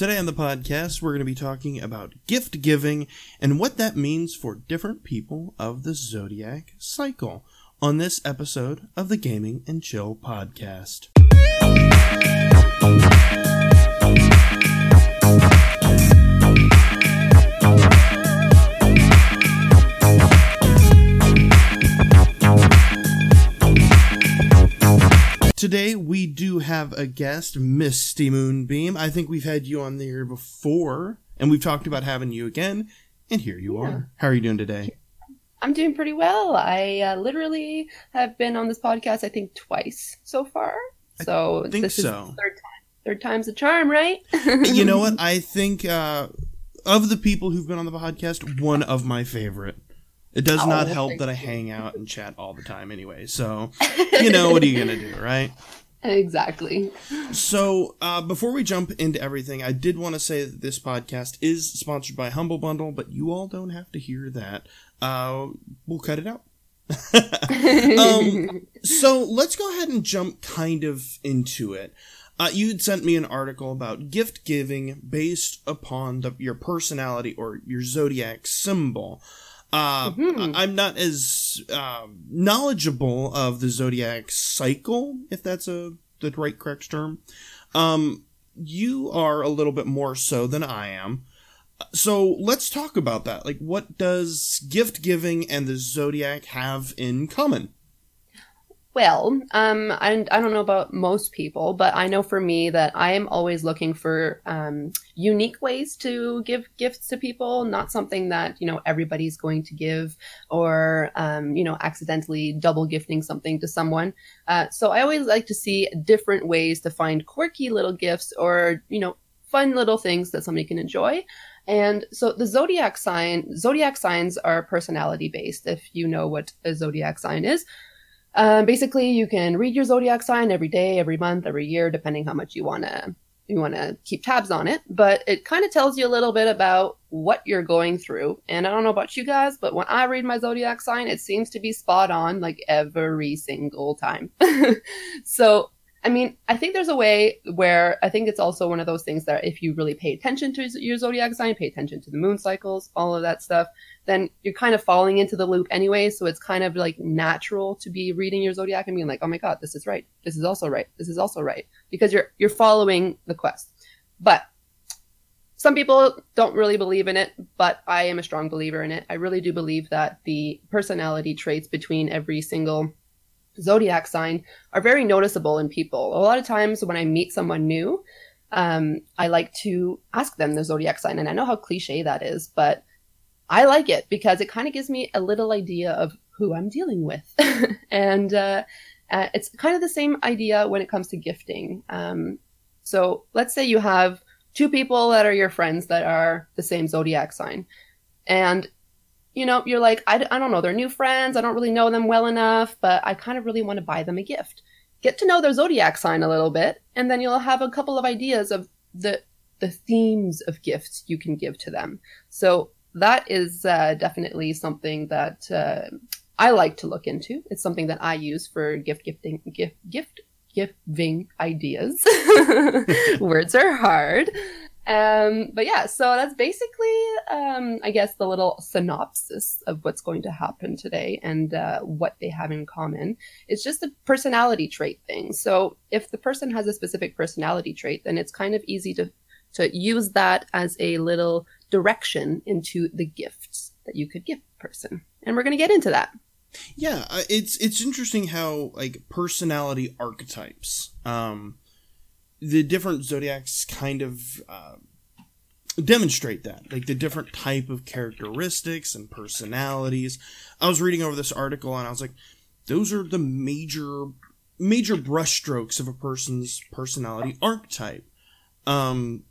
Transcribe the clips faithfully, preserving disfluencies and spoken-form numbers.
Today on the podcast, we're going to be talking about gift giving and what that means for different people of the zodiac cycle on this episode of the Gaming and Chill Podcast. Today, we do have a guest, Misty Moonbeam. I think we've had you on there before, and we've talked about having you again, and here you yeah. are. How are you doing today? I'm doing pretty well. I uh, literally have been on this podcast, I think, twice so far. So I think this so. is the third time. Third time's a charm, right? You know what? I think uh, of the people who've been on the podcast, one of my favorite. It does oh, not help that I hang out and chat all the time anyway, so, you know, what are you going to do, right? Exactly. So, uh, before we jump into everything, I did want to say that this podcast is sponsored by Humble Bundle, but you all don't have to hear that. Uh, we'll cut it out. um, so, let's go ahead and jump kind of into it. Uh, you'd sent me an article about gift giving based upon the, your personality or your zodiac symbol. Uh, mm-hmm. I'm not as uh, knowledgeable of the zodiac cycle, if that's a the right correct term. Um, you are a little bit more so than I am. So let's talk about that. Like, what does gift giving and the zodiac have in common? Well, um, I, I don't know about most people, but I know for me that I am always looking for um, unique ways to give gifts to people, not something that, you know, everybody's going to give or, um, you know, accidentally double gifting something to someone. Uh, so I always like to see different ways to find quirky little gifts or, you know, fun little things that somebody can enjoy. And so the zodiac sign, zodiac signs are personality based, if you know what a zodiac sign is. Um, basically, you can read your zodiac sign every day, every month, every year, depending how much you want to you want to keep tabs on it. But it kind of tells you a little bit about what you're going through. And I don't know about you guys, but when I read my zodiac sign, it seems to be spot on like every single time. So, I mean, I think there's a way where I think it's also one of those things that if you really pay attention to your zodiac sign, pay attention to the moon cycles, all of that stuff, then you're kind of falling into the loop anyway. So it's kind of like natural to be reading your zodiac and being like, oh my God, this is right. This is also right. This is also right. Because you're, you're following the quest. But some people don't really believe in it, but I am a strong believer in it. I really do believe that the personality traits between every single zodiac sign are very noticeable in people. A lot of times when I meet someone new, um, I like to ask them their zodiac sign. And I know how cliche that is, but I like it because it kind of gives me a little idea of who I'm dealing with. And uh, uh, it's kind of the same idea when it comes to gifting. Um, so let's say you have two people that are your friends that are the same zodiac sign. And you know, you're like, I, I don't know, they're new friends. I don't really know them well enough, but I kind of really want to buy them a gift. Get to know their zodiac sign a little bit, and then you'll have a couple of ideas of the the themes of gifts you can give to them. So that is uh, definitely something that uh, I like to look into. It's something that I use for gift gifting, gift gift giving ideas. Words are hard. Um, but yeah, so that's basically, um, I guess, the little synopsis of what's going to happen today and uh, what they have in common. It's just the personality trait thing. So if the person has a specific personality trait, then it's kind of easy to, to use that as a little direction into the gifts that you could give the person. And we're going to get into that. Yeah, uh, it's it's interesting how, like, personality archetypes, um the different zodiacs kind of uh, demonstrate that, like the different type of characteristics and personalities. I was reading over this article and I was like, those are the major, major brushstrokes of a person's personality archetype. Um,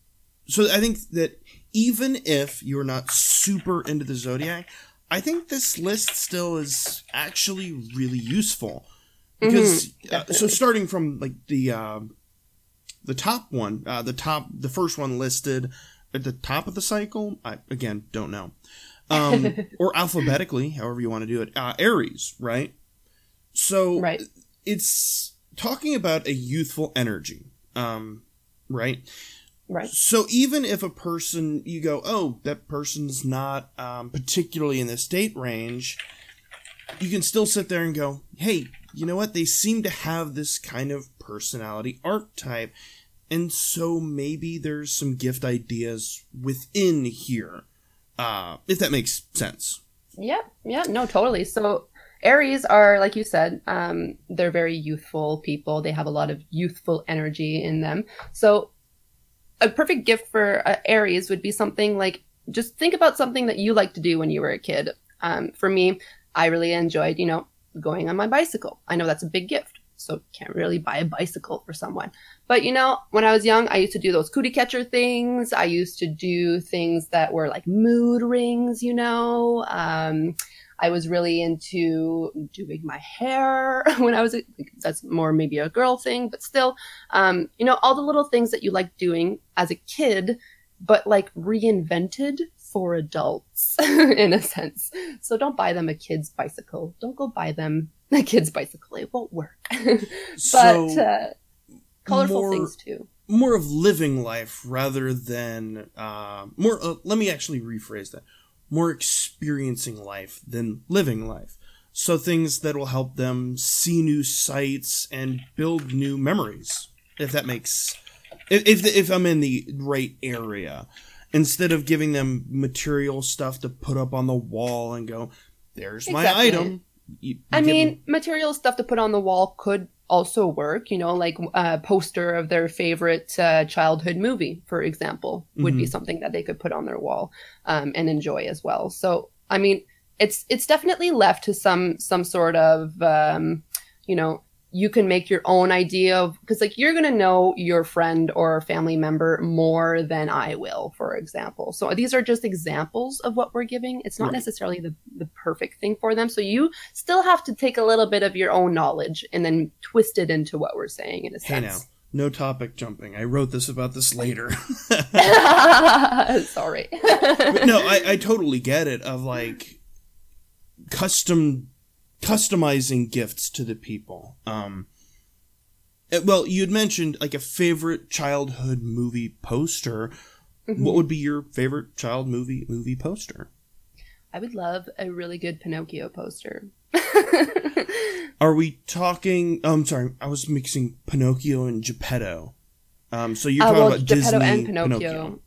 so I think that even if you're not super into the zodiac, I think this list still is actually really useful because mm-hmm, uh, so starting from like the, uh, The top one, uh, the top, the first one listed at the top of the cycle, I, again, don't know, um, or alphabetically, however you want to do it, uh, Aries, right? So right. It's talking about a youthful energy, um, right? Right. So even if a person, you go, oh, that person's not um, particularly in the state range, you can still sit there and go, hey, you know what? They seem to have this kind of personality archetype. And so maybe there's some gift ideas within here, uh, if that makes sense. Yeah, yeah, no, totally. So Aries are, like you said, um, they're very youthful people. They have a lot of youthful energy in them. So a perfect gift for uh, Aries would be something like, just think about something that you liked to do when you were a kid. Um, for me, I really enjoyed, you know, going on my bicycle. I know that's a big gift, so can't really buy a bicycle for someone. But, you know, when I was young, I used to do those cootie catcher things. I used to do things that were like mood rings, you know. Um, I was really into doing my hair when I was, a, that's more maybe a girl thing, but still, um, you know, all the little things that you like doing as a kid, but like reinvented for adults in a sense. So don't buy them a kid's bicycle. Don't go buy them a kid's bicycle. It won't work. But so uh, colorful more, things too. More of living life rather than uh, more. Uh, let me actually rephrase that. More experiencing life than living life. So things that will help them see new sights and build new memories. If that makes, if if I'm in the right area. Instead of giving them material stuff to put up on the wall and go, there's exactly. my item. You, you I mean, them- material stuff to put on the wall could also work, you know, like a poster of their favorite uh, childhood movie, for example, would mm-hmm. be something that they could put on their wall um, and enjoy as well. So, I mean, it's it's definitely left to some, some sort of, um, you know, you can make your own idea of, because like you're going to know your friend or family member more than I will, for example. So these are just examples of what we're giving. It's not right. necessarily the, the perfect thing for them. So you still have to take a little bit of your own knowledge and then twist it into what we're saying in a sense. Hey now, no topic jumping. I wrote this about this later. Sorry. But no, I, I totally get it of like custom customizing gifts to the people. Um, well, you had mentioned like a favorite childhood movie poster. Mm-hmm. What would be your favorite child movie movie poster? I would love a really good Pinocchio poster. Are we talking... Oh, I'm sorry. I was mixing Pinocchio and Geppetto. Um, so you're uh, talking well, about Geppetto Disney and Pinocchio. Pinocchio.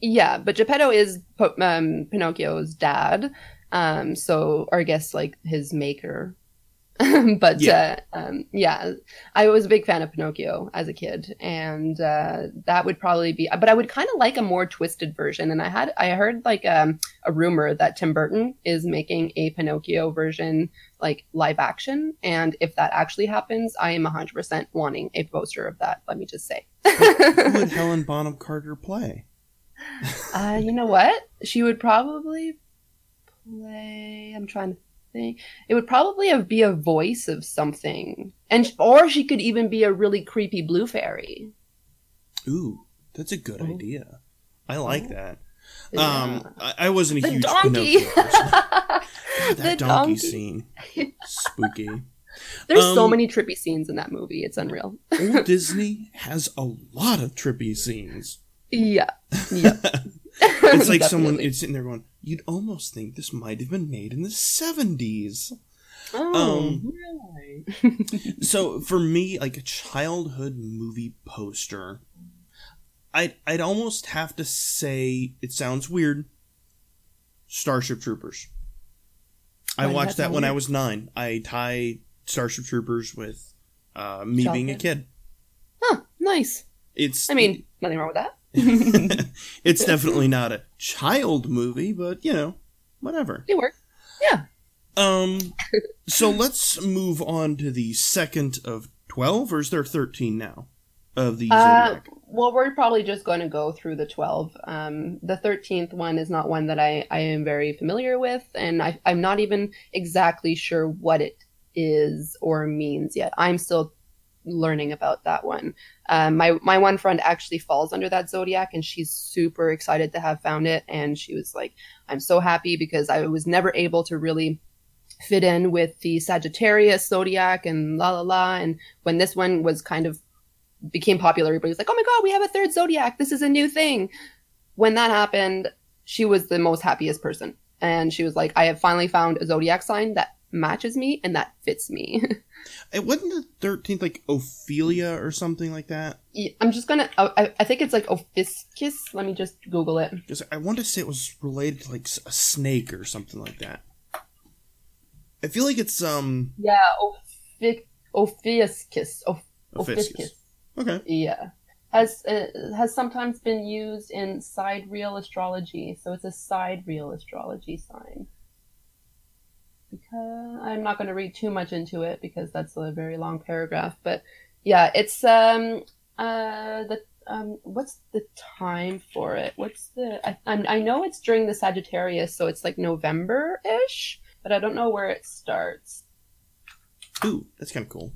Yeah, but Geppetto is um, Pinocchio's dad. Um, so, or I guess like his maker, but, yeah. uh, um, yeah, I was a big fan of Pinocchio as a kid and, uh, that would probably be, but I would kind of like a more twisted version. And I had, I heard like, um, a rumor that Tim Burton is making a Pinocchio version, like live action. And if that actually happens, I am a hundred percent wanting a poster of that. Let me just say. Who would Helen Bonham Carter play? uh, you know what? She would probably play. I'm trying to think. It would probably have be a voice of something, and or she could even be a really creepy blue fairy. Ooh, that's a good oh. idea. I like that. Yeah. Um, I, I wasn't a the huge donkey. Pinocchio person. that the donkey, donkey scene, spooky. There's um, so many trippy scenes in that movie. It's unreal. Old Disney has a lot of trippy scenes. Yeah. Yeah. It's like someone is sitting there going, you'd almost think this might have been made in the seventies. Oh, um, really? So for me, like a childhood movie poster, I'd, I'd almost have to say, it sounds weird, Starship Troopers. Why I watched that, that when I was nine. I tie Starship Troopers with uh, me Childhood. being a kid. Huh, nice. It's. I mean, nothing wrong with that. It's definitely not a child movie, but you know, whatever. It worked. Yeah. Um. So let's move on to the second of twelve, or is there thirteen now of the uh, zodiac? Well, we're probably just going to go through the twelve. Um, the thirteenth one is not one that I, I am very familiar with, and I, I'm not even exactly sure what it is or means yet. I'm still learning about that one. Um, my my one friend actually falls under that zodiac, and she's super excited to have found it. And she was like, "I'm so happy because I was never able to really fit in with the Sagittarius zodiac and la la la." And when this one was kind of became popular. Everybody was like, oh my God, we have a third Zodiac. This is a new thing. When that happened, she was the most happiest person. And she was like, I have finally found a Zodiac sign that matches me and that fits me. It wasn't the thirteenth like Ophelia or something like that? Yeah, I'm just gonna I, I think it's like Ophiuchus. Let me just Google it. I want to say it was related to like a snake or something like that. I feel like it's um yeah Ophi- Ophiuchus. Oph- Ophiuchus. Okay. Yeah. Has uh, has sometimes been used in sidereal astrology. So it's a sidereal astrology sign. Because I'm not going to read too much into it because that's a very long paragraph. But yeah, it's um uh the um what's the time for it? What's the I I know it's during the Sagittarius, so it's like November-ish, but I don't know where it starts. Ooh, that's kind of cool.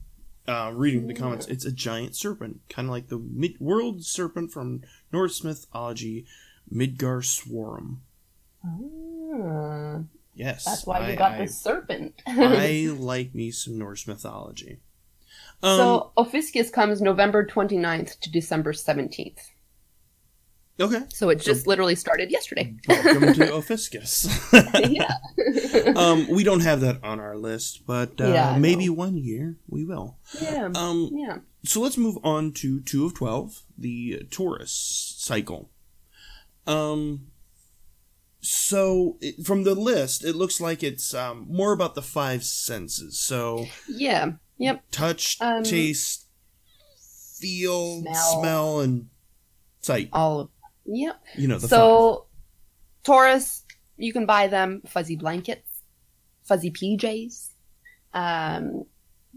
Uh, reading the comments, it's a giant serpent, kind of like the mid- world serpent from Norse mythology, Midgard Serpent. Ah, yes, that's why I, we got I, the serpent. I like me some Norse mythology. Um, so Ophiuchus comes November twenty-ninth to December seventeenth. Okay, so it just so, literally started yesterday. Welcome to Ophiuchus. Yeah. Um, we don't have that on our list, but uh, yeah, maybe one year we will. Yeah. Um, yeah. So let's move on to two of twelve, the Taurus cycle. Um. So it, from the list, it looks like it's um, more about the five senses. So yeah. Yep. Touch, um, taste, feel, smell, smell and sight. All of. Yep. You know, the so five. Taurus, you can buy them fuzzy blankets, fuzzy P Js, um,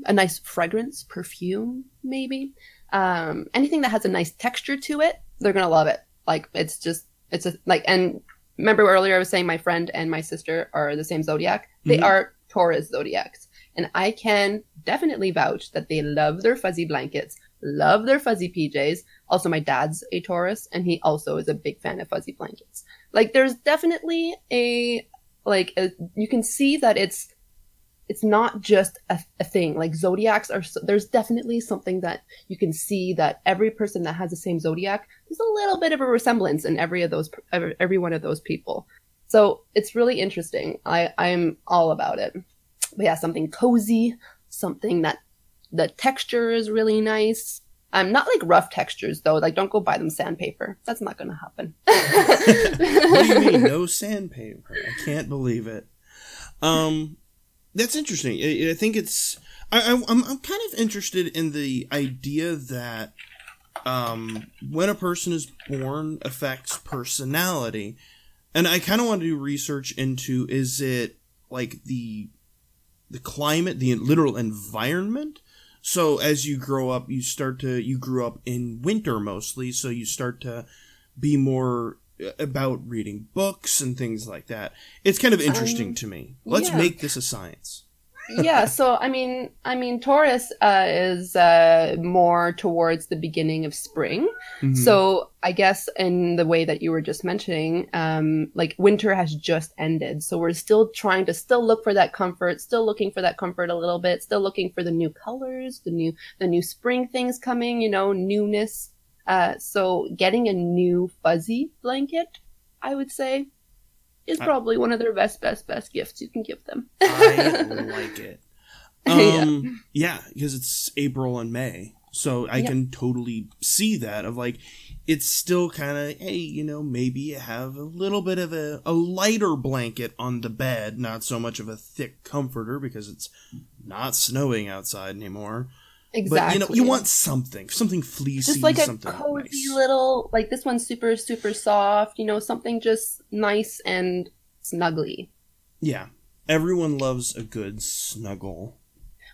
a nice fragrance, perfume, maybe. Um, anything that has a nice texture to it, they're going to love it. Like, it's just, it's a, like, and remember earlier I was saying my friend and my sister are the same zodiac? They mm-hmm. are Taurus zodiacs. And I can definitely vouch that they love their fuzzy blankets, love their fuzzy P Js. Also, my dad's a Taurus, and he also is a big fan of fuzzy blankets. Like, there's definitely a, like, a, you can see that it's, it's not just a, a thing. Like, zodiacs are, so, there's definitely something that you can see that every person that has the same zodiac, there's a little bit of a resemblance in every of those, every, every one of those people. So it's really interesting. I, I'm all about it. But yeah, something cozy, something that the texture is really nice. Um, not like rough textures though. Like, don't go buy them sandpaper. That's not going to happen. What do you mean, no sandpaper? I can't believe it. Um, that's interesting. I, I think it's. I, I, I'm I'm kind of interested in the idea that um, when a person is born affects personality, and I kind of want to do research into is it like the the climate, the literal environment. So as you grow up, you start to, you grew up in winter mostly, so you start to be more about reading books and things like that. It's kind of interesting um, to me. Let's yeah. make this a science. Yeah. So, I mean, I mean, Taurus uh, is uh, more towards the beginning of spring. Mm-hmm. So I guess in the way that you were just mentioning, um, like winter has just ended. So we're still trying to still look for that comfort, still looking for that comfort a little bit, still looking for the new colors, the new, the new spring things coming, you know, newness. Uh, so getting a new fuzzy blanket, I would say, is probably one of their best, best, best gifts you can give them. I like it. Um, yeah, because yeah, it's April and May. So I yeah. can totally see that of like, it's still kind of, hey, you know, maybe you have a little bit of a, a lighter blanket on the bed, not so much of a thick comforter because it's not snowing outside anymore. Exactly. But, you know, you want something, something fleecy, just like a something cozy nice. Little, like this one's super, super soft, you know, something just nice and snuggly. Yeah. Everyone loves a good snuggle.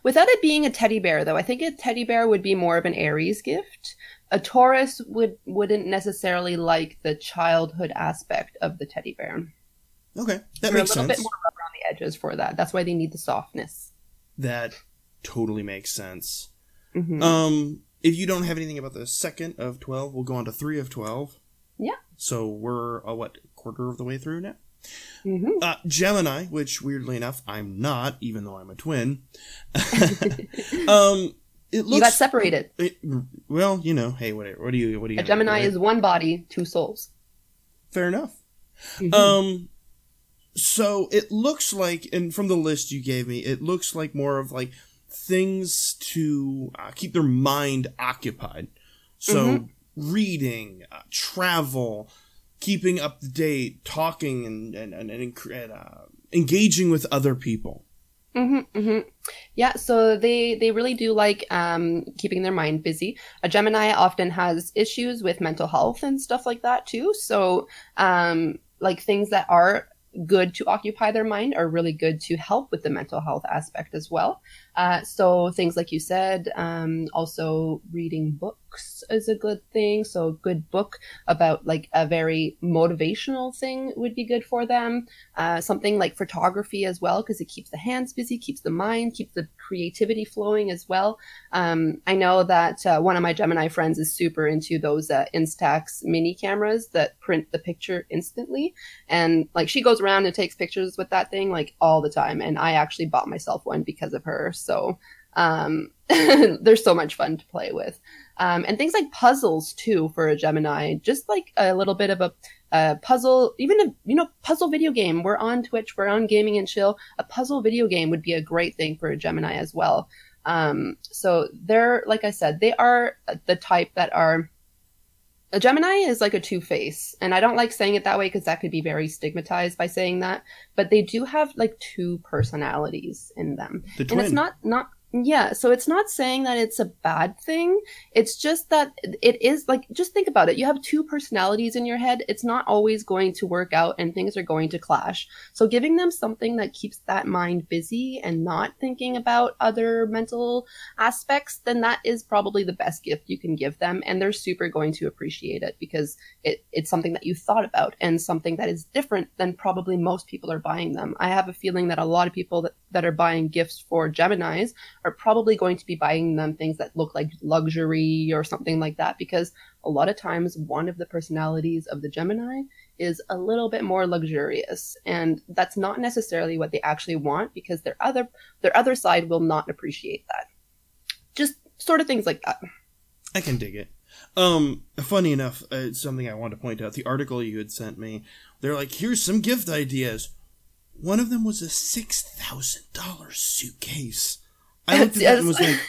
Without it being a teddy bear, though, I think a teddy bear would be more of an Aries gift. A Taurus would, wouldn't necessarily like the childhood aspect of the teddy bear. Okay. That They're makes sense. A little sense. Bit more rubber on the edges for that. That's why they need the softness. That totally makes sense. Mm-hmm. Um, if you don't have anything about the second of twelve, we'll go on to three of twelve. Yeah. So we're, uh, what, quarter of the way through now? Mm-hmm. Uh, Gemini, which weirdly enough, I'm not, even though I'm a twin. um, it looks, you got separated. It, well, you know, hey, what, what do you, what do you? A Gemini do, right? Is one body, two souls. Fair enough. Mm-hmm. Um, so it looks like, and from the list you gave me, it looks like more of like things to uh, keep their mind occupied. So mm-hmm. reading, uh, travel, keeping up to date, talking, and and and, and uh, engaging with other people. Mm-hmm, mm-hmm. Yeah, so they, they really do like um, keeping their mind busy. A Gemini often has issues with mental health and stuff like that too. So um, like things that are good to occupy their mind are really good to help with the mental health aspect as well. Uh, so things like you said, um, also reading books is a good thing. So a good book about like a very motivational thing would be good for them. Uh, something like photography as well, because it keeps the hands busy, keeps the mind, keeps the creativity flowing as well. Um, I know that uh, one of my Gemini friends is super into those uh, Instax mini cameras that print the picture instantly. And like she goes around and takes pictures with that thing like all the time. And I actually bought myself one because of her. So um, they're so much fun to play with. Um, and things like puzzles, too, for a Gemini. Just like a little bit of a, a puzzle, even a you know puzzle video game. We're on Twitch. We're on Gaming and Chill. A puzzle video game would be a great thing for a Gemini as well. Um, so they're, like I said, they are the type that are... A Gemini is like a two-face, and I don't like saying it that way because that could be very stigmatized by saying that, but they do have like two personalities in them. The twin. And it's not, not, yeah, so it's not saying that it's a bad thing. It's just that it is like, just think about it. You have two personalities in your head. It's not always going to work out and things are going to clash. So giving them something that keeps that mind busy and not thinking about other mental aspects, then that is probably the best gift you can give them. And they're super going to appreciate it because it, it's something that you thought about and something that is different than probably most people are buying them. I have a feeling that a lot of people that, that are buying gifts for Geminis are probably going to be buying them things that look like luxury or something like that, because a lot of times one of the personalities of the Gemini is a little bit more luxurious, and that's not necessarily what they actually want because their other their other side will not appreciate that. Just sort of things like that. I can dig it. Um, funny enough, uh, something I wanted to point out, the article you had sent me, they're like, here's some gift ideas. One of them was a six thousand dollars suitcase. I looked at that and was like,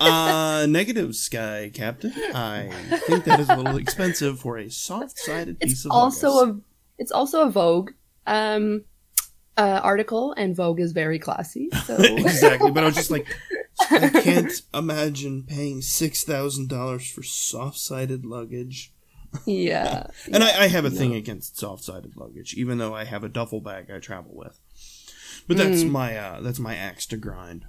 uh, negative, Sky Captain. I think that is a little expensive for a soft-sided piece of also a, It's also a Vogue um, uh, article, and Vogue is very classy. So. Exactly, but I was just like, I can't imagine paying six thousand dollars for soft-sided luggage. Yeah. and yeah, I, I have a yeah. thing against soft-sided luggage, even though I have a duffel bag I travel with. But that's mm. my uh, that's my axe to grind.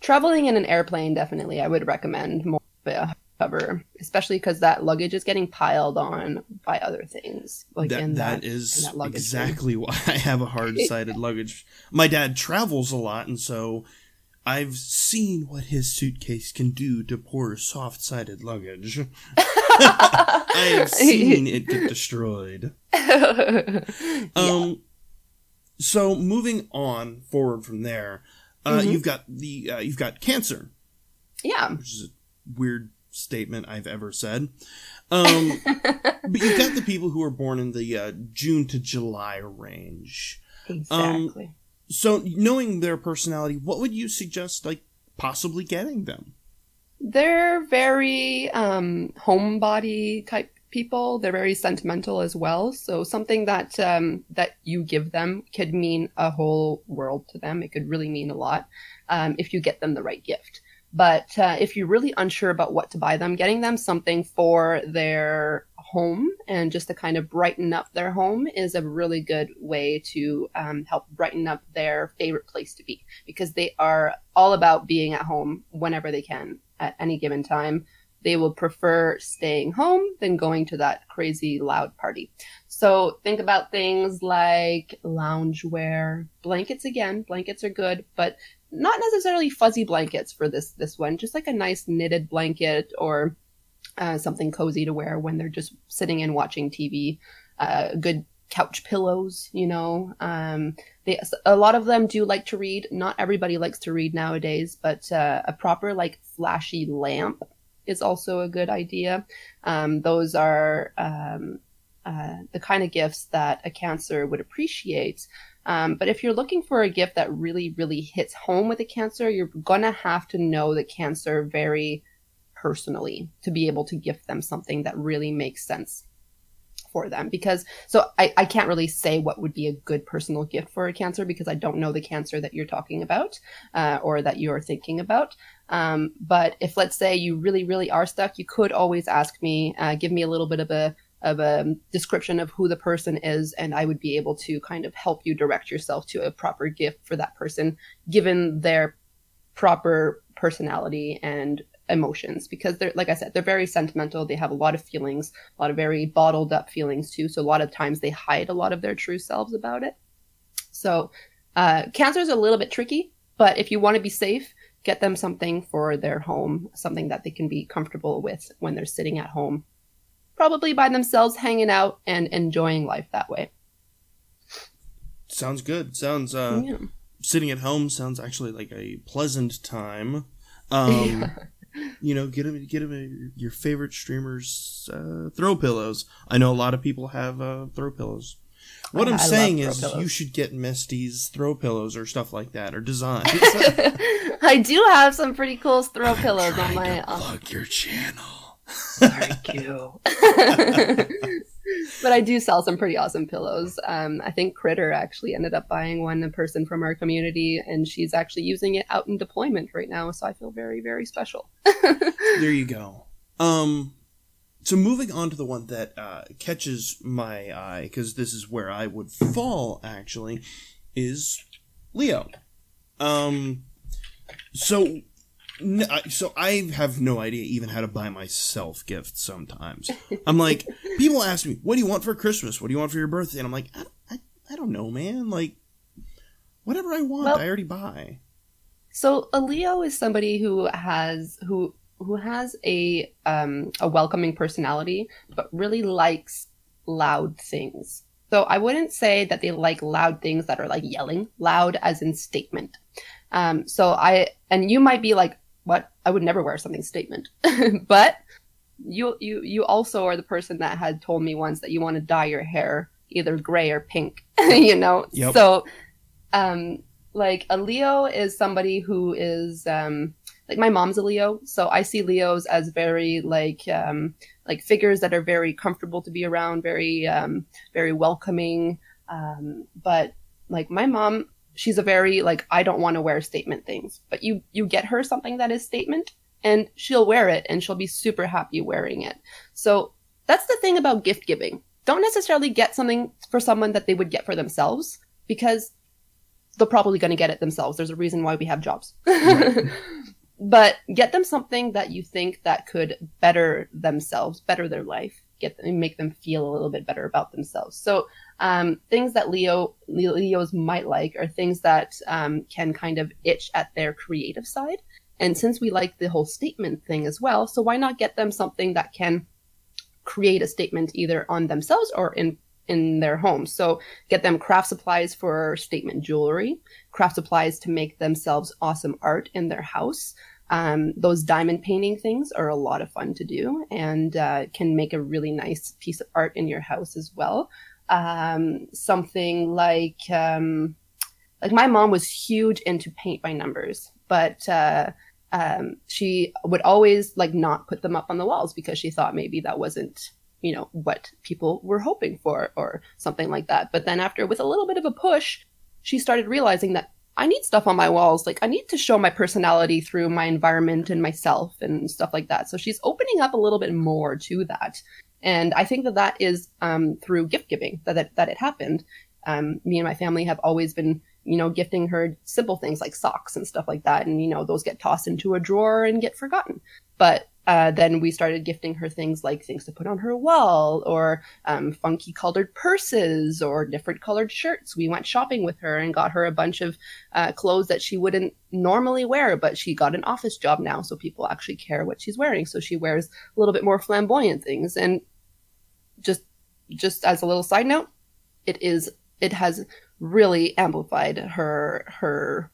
Traveling in an airplane, definitely, I would recommend more of a cover, especially because that luggage is getting piled on by other things. Like that, in that, that is in that exactly thing. Why I have a hard-sided luggage. My dad travels a lot, and so I've seen what his suitcase can do to poor soft-sided luggage. I have seen it get destroyed. yeah. Um. So moving on forward from there. Uh, mm-hmm. You've got the uh, you've got Cancer, yeah, which is a weird statement I've ever said. Um, but you've got the people who are born in the uh, June to July range, exactly. Um, so, knowing their personality, what would you suggest, like possibly getting them? They're very um, homebody type people. They're very sentimental as well, so something that um that you give them could mean a whole world to them. It could really mean a lot um if you get them the right gift. But uh, if you're really unsure about what to buy them, getting them something for their home and just to kind of brighten up their home is a really good way to um, help brighten up their favorite place to be, because they are all about being at home whenever they can at any given time. They will prefer staying home than going to that crazy loud party. So think about things like loungewear, blankets again. Blankets are good, but not necessarily fuzzy blankets for this this one. Just like a nice knitted blanket or uh, something cozy to wear when they're just sitting and watching T V. Uh, good couch pillows, you know. Um, they, a lot of them do like to read. Not everybody likes to read nowadays, but uh, a proper like flashy lamp is also a good idea. Um, those are um, uh, the kind of gifts that a Cancer would appreciate. Um, but if you're looking for a gift that really, really hits home with a Cancer, you're going to have to know the Cancer very personally to be able to gift them something that really makes sense for them. Because so I, I can't really say what would be a good personal gift for a Cancer, because I don't know the Cancer that you're talking about uh, or that you're thinking about. Um, but if, let's say, you really, really are stuck, you could always ask me, uh, give me a little bit of a of a description of who the person is, and I would be able to kind of help you direct yourself to a proper gift for that person, given their proper personality and emotions, because they're, like I said, they're very sentimental. They have a lot of feelings, a lot of very bottled up feelings too. So a lot of times they hide a lot of their true selves about it. So uh, Cancer is a little bit tricky, but if you want to be safe, get them something for their home, something that they can be comfortable with when they're sitting at home, probably by themselves, hanging out and enjoying life that way. Sounds good. Sounds, uh, yeah. Sitting at home sounds actually like a pleasant time. Um, You know, get them, get them a, your favorite streamer's uh, throw pillows. I know a lot of people have uh, throw pillows. What I, I'm I saying is pillows. You should get Misty's throw pillows or stuff like that, or designs. I do have some pretty cool throw I'm pillows on my. To plug your channel. Thank you. But I do sell some pretty awesome pillows. Um, I think Critter actually ended up buying one, a person from our community, and she's actually using it out in deployment right now. So I feel very, very special. There you go. Um, so moving on to the one that uh, catches my eye, because this is where I would fall, actually, is Leo. Um, so... No, so I have no idea even how to buy myself gifts sometimes. I'm like, people ask me, what do you want for Christmas? What do you want for your birthday? And I'm like, I, I, I don't know, man. Like, whatever I want, well, I already buy. So a Leo is somebody who has who who has a um, a welcoming personality, but really likes loud things. So I wouldn't say that they like loud things that are like yelling loud, as in statement. Um, so I and you might be like, what? I would never wear something statement. But you, you, you also are the person that had told me once that you want to dye your hair either gray or pink, you know? Yep. So, um, like a Leo is somebody who is, um, like my mom's a Leo. So I see Leos as very like, um, like figures that are very comfortable to be around, very, um, very welcoming. Um, but like my mom, she's a very, like, I don't want to wear statement things, but you, you get her something that is statement and she'll wear it and she'll be super happy wearing it. So that's the thing about gift giving. Don't necessarily get something for someone that they would get for themselves, because they're probably going to get it themselves. There's a reason why we have jobs. Right. But get them something that you think that could better themselves, better their life, get them, make them feel a little bit better about themselves. So um, things that Leo Leos might like are things that um, can kind of itch at their creative side. And since we like the whole statement thing as well, so why not get them something that can create a statement either on themselves or in in their home. So get them craft supplies for statement jewelry, craft supplies to make themselves awesome art in their house. Um, those diamond painting things are a lot of fun to do and uh, can make a really nice piece of art in your house as well. Um, something like, um, like my mom was huge into paint by numbers, but uh, um, she would always like not put them up on the walls because she thought maybe that wasn't, you know, what people were hoping for or something like that. But then after, with a little bit of a push, she started realizing that I need stuff on my walls. Like, I need to show my personality through my environment and myself and stuff like that. So she's opening up a little bit more to that. And I think that that is um, through gift giving that, that, that it happened. Um, me and my family have always been, you know, gifting her simple things like socks and stuff like that. And, you know, those get tossed into a drawer and get forgotten. But Uh, then we started gifting her things like things to put on her wall or um, funky colored purses or different colored shirts. We went shopping with her and got her a bunch of uh, clothes that she wouldn't normally wear, but she got an office job now, so people actually care what she's wearing. So she wears a little bit more flamboyant things. And just just as a little side note, it is it has really amplified her her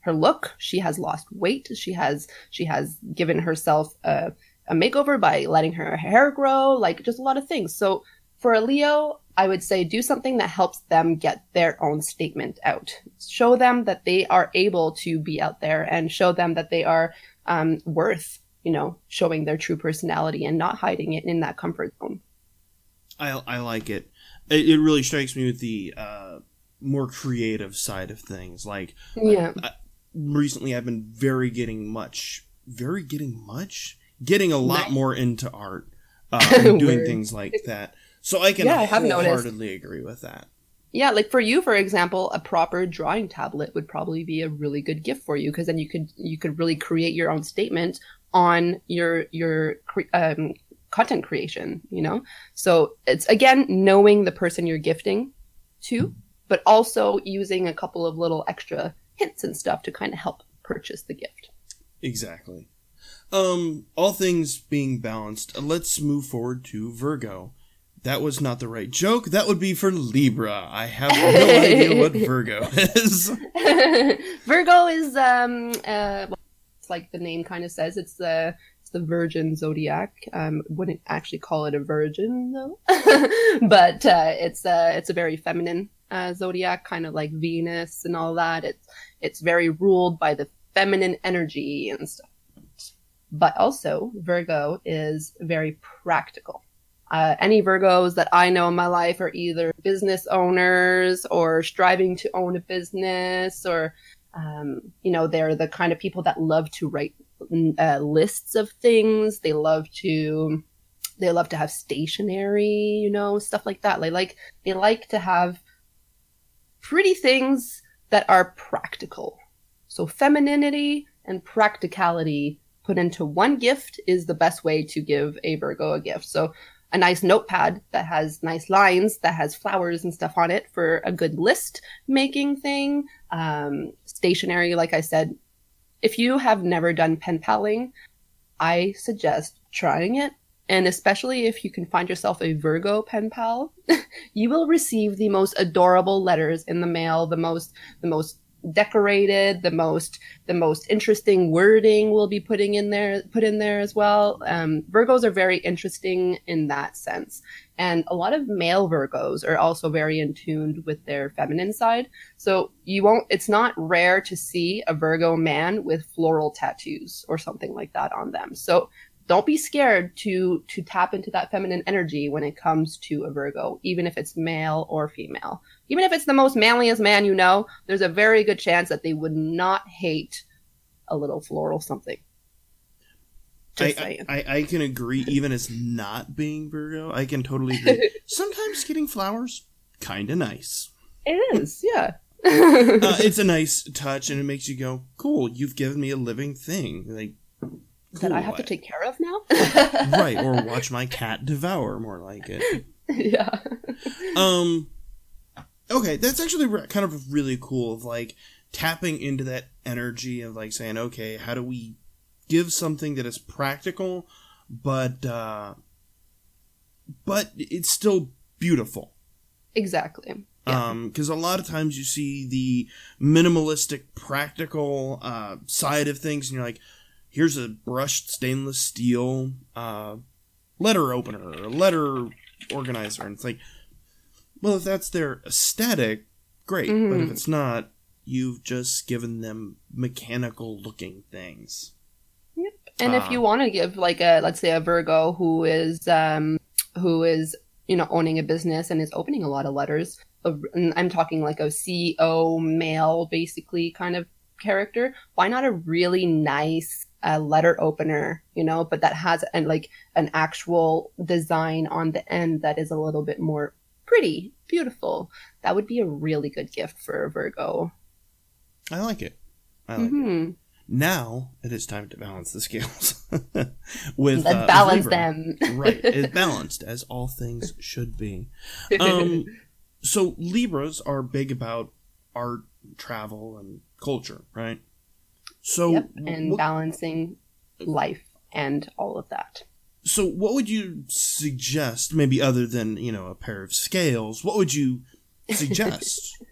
her look. She has lost weight. She has she has given herself a, a makeover by letting her hair grow, like just a lot of things. So for a Leo, I would say do something that helps them get their own statement out. Show them that they are able to be out there, and show them that they are um, worth, you know, showing their true personality and not hiding it in that comfort zone. I, I like it. it. It really strikes me with the uh, more creative side of things. Like, yeah. I, I, recently I've been very getting much, very getting much, getting a lot nice. more into art, um, doing things like that. So I can yeah, wholeheartedly I agree with that. Yeah, like for you, for example, a proper drawing tablet would probably be a really good gift for you, because then you could you could really create your own statement on your your um, content creation. You know, so it's again knowing the person you're gifting to, but also using a couple of little extra hints and stuff to kind of help purchase the gift. Exactly. Um, all things being balanced, let's move forward to Virgo. That was not the right joke. That would be for Libra. I have no idea what Virgo is. Virgo is, um, uh, well, it's like the name kind of says, it's the it's the Virgin zodiac. Um, wouldn't actually call it a virgin though, but uh, it's a uh, it's a very feminine uh, zodiac, kind of like Venus and all that. It's it's very ruled by the feminine energy and stuff. But also, Virgo is very practical. Uh, any Virgos that I know in my life are either business owners or striving to own a business, or, um, you know, they're the kind of people that love to write uh, lists of things. They love to, they love to have stationery, you know, stuff like that. They like, they like to have pretty things that are practical. So femininity and practicality put into one gift is the best way to give a Virgo a gift. So a nice notepad that has nice lines, that has flowers and stuff on it for a good list making thing. Um, stationery, like I said, if you have never done pen paling, I suggest trying it. And especially if you can find yourself a Virgo pen pal, you will receive the most adorable letters in the mail, the most, the most decorated, the most, the most interesting wording will be putting in there, put in there as well. Um, Virgos are very interesting in that sense. And a lot of male Virgos are also very in tune with their feminine side. So you won't, it's not rare to see a Virgo man with floral tattoos or something like that on them. So don't be scared to, to tap into that feminine energy when it comes to a Virgo, even if it's male or female. Even if it's the most manliest man you know, there's a very good chance that they would not hate a little floral something. Just I, I, I can agree, even as not being Virgo, I can totally agree. Sometimes getting flowers, kind of nice. It is, yeah. uh, it's a nice touch, and it makes you go, cool, you've given me a living thing. Like, cool, that I have I, to take care of now? Right, or watch my cat devour, more like it. Yeah. Um... Okay, that's actually re- kind of really cool of, like, tapping into that energy of, like, saying, okay, how do we give something that is practical, but, uh, but it's still beautiful. Exactly. Yeah. Um, 'cause a lot of times you see the minimalistic, practical, uh, side of things, and you're like, here's a brushed stainless steel, uh, letter opener, or letter organizer, and it's like, well, if that's their aesthetic, great. Mm-hmm. But if it's not, you've just given them mechanical-looking things. Yep. And uh, if you want to give, like, a let's say a Virgo who is um, who is you know owning a business and is opening a lot of letters, of, and I'm talking like a C E O male, basically kind of character. Why not a really nice uh, letter opener? You know, but that has and like an actual design on the end that is a little bit more pretty, beautiful. That would be a really good gift for a Virgo. I like it. I like mm-hmm. it. Now it is time to balance the scales. With Let's uh, balance Libra. Them. Right. It's balanced, as all things should be. Um, so Libras are big about art, travel, and culture, right? So yep, and what... balancing life and all of that. So what would you suggest, maybe other than, you know, a pair of scales, what would you suggest?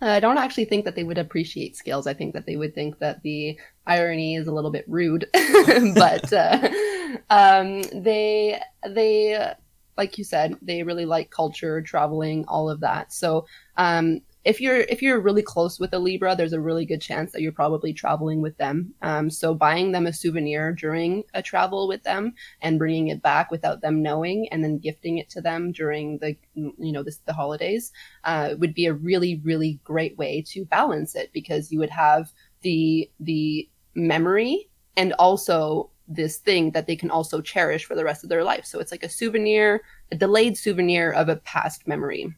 I don't actually think that they would appreciate scales. I think that they would think that the irony is a little bit rude. But uh, um, they, they, like you said, they really like culture, traveling, all of that. So um, if you're if you're really close with a Libra, there's a really good chance that you're probably traveling with them. Um, so buying them a souvenir during a travel with them and bringing it back without them knowing, and then gifting it to them during the you know this, the holidays uh, would be a really really great way to balance it, because you would have the the memory and also this thing that they can also cherish for the rest of their life. So it's like a souvenir, a delayed souvenir of a past memory.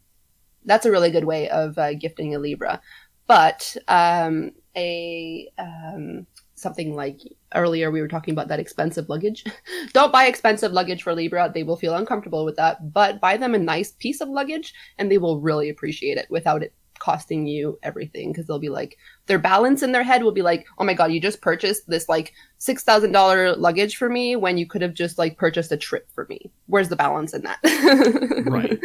That's a really good way of uh, gifting a Libra. But um, a um, something like earlier we were talking about that expensive luggage. Don't buy expensive luggage for Libra. They will feel uncomfortable with that. But buy them a nice piece of luggage and they will really appreciate it without it costing you everything, because they'll be like, their balance in their head will be like, oh my god, you just purchased this like six thousand dollar luggage for me when you could have just like purchased a trip for me. Where's the balance in that? Right.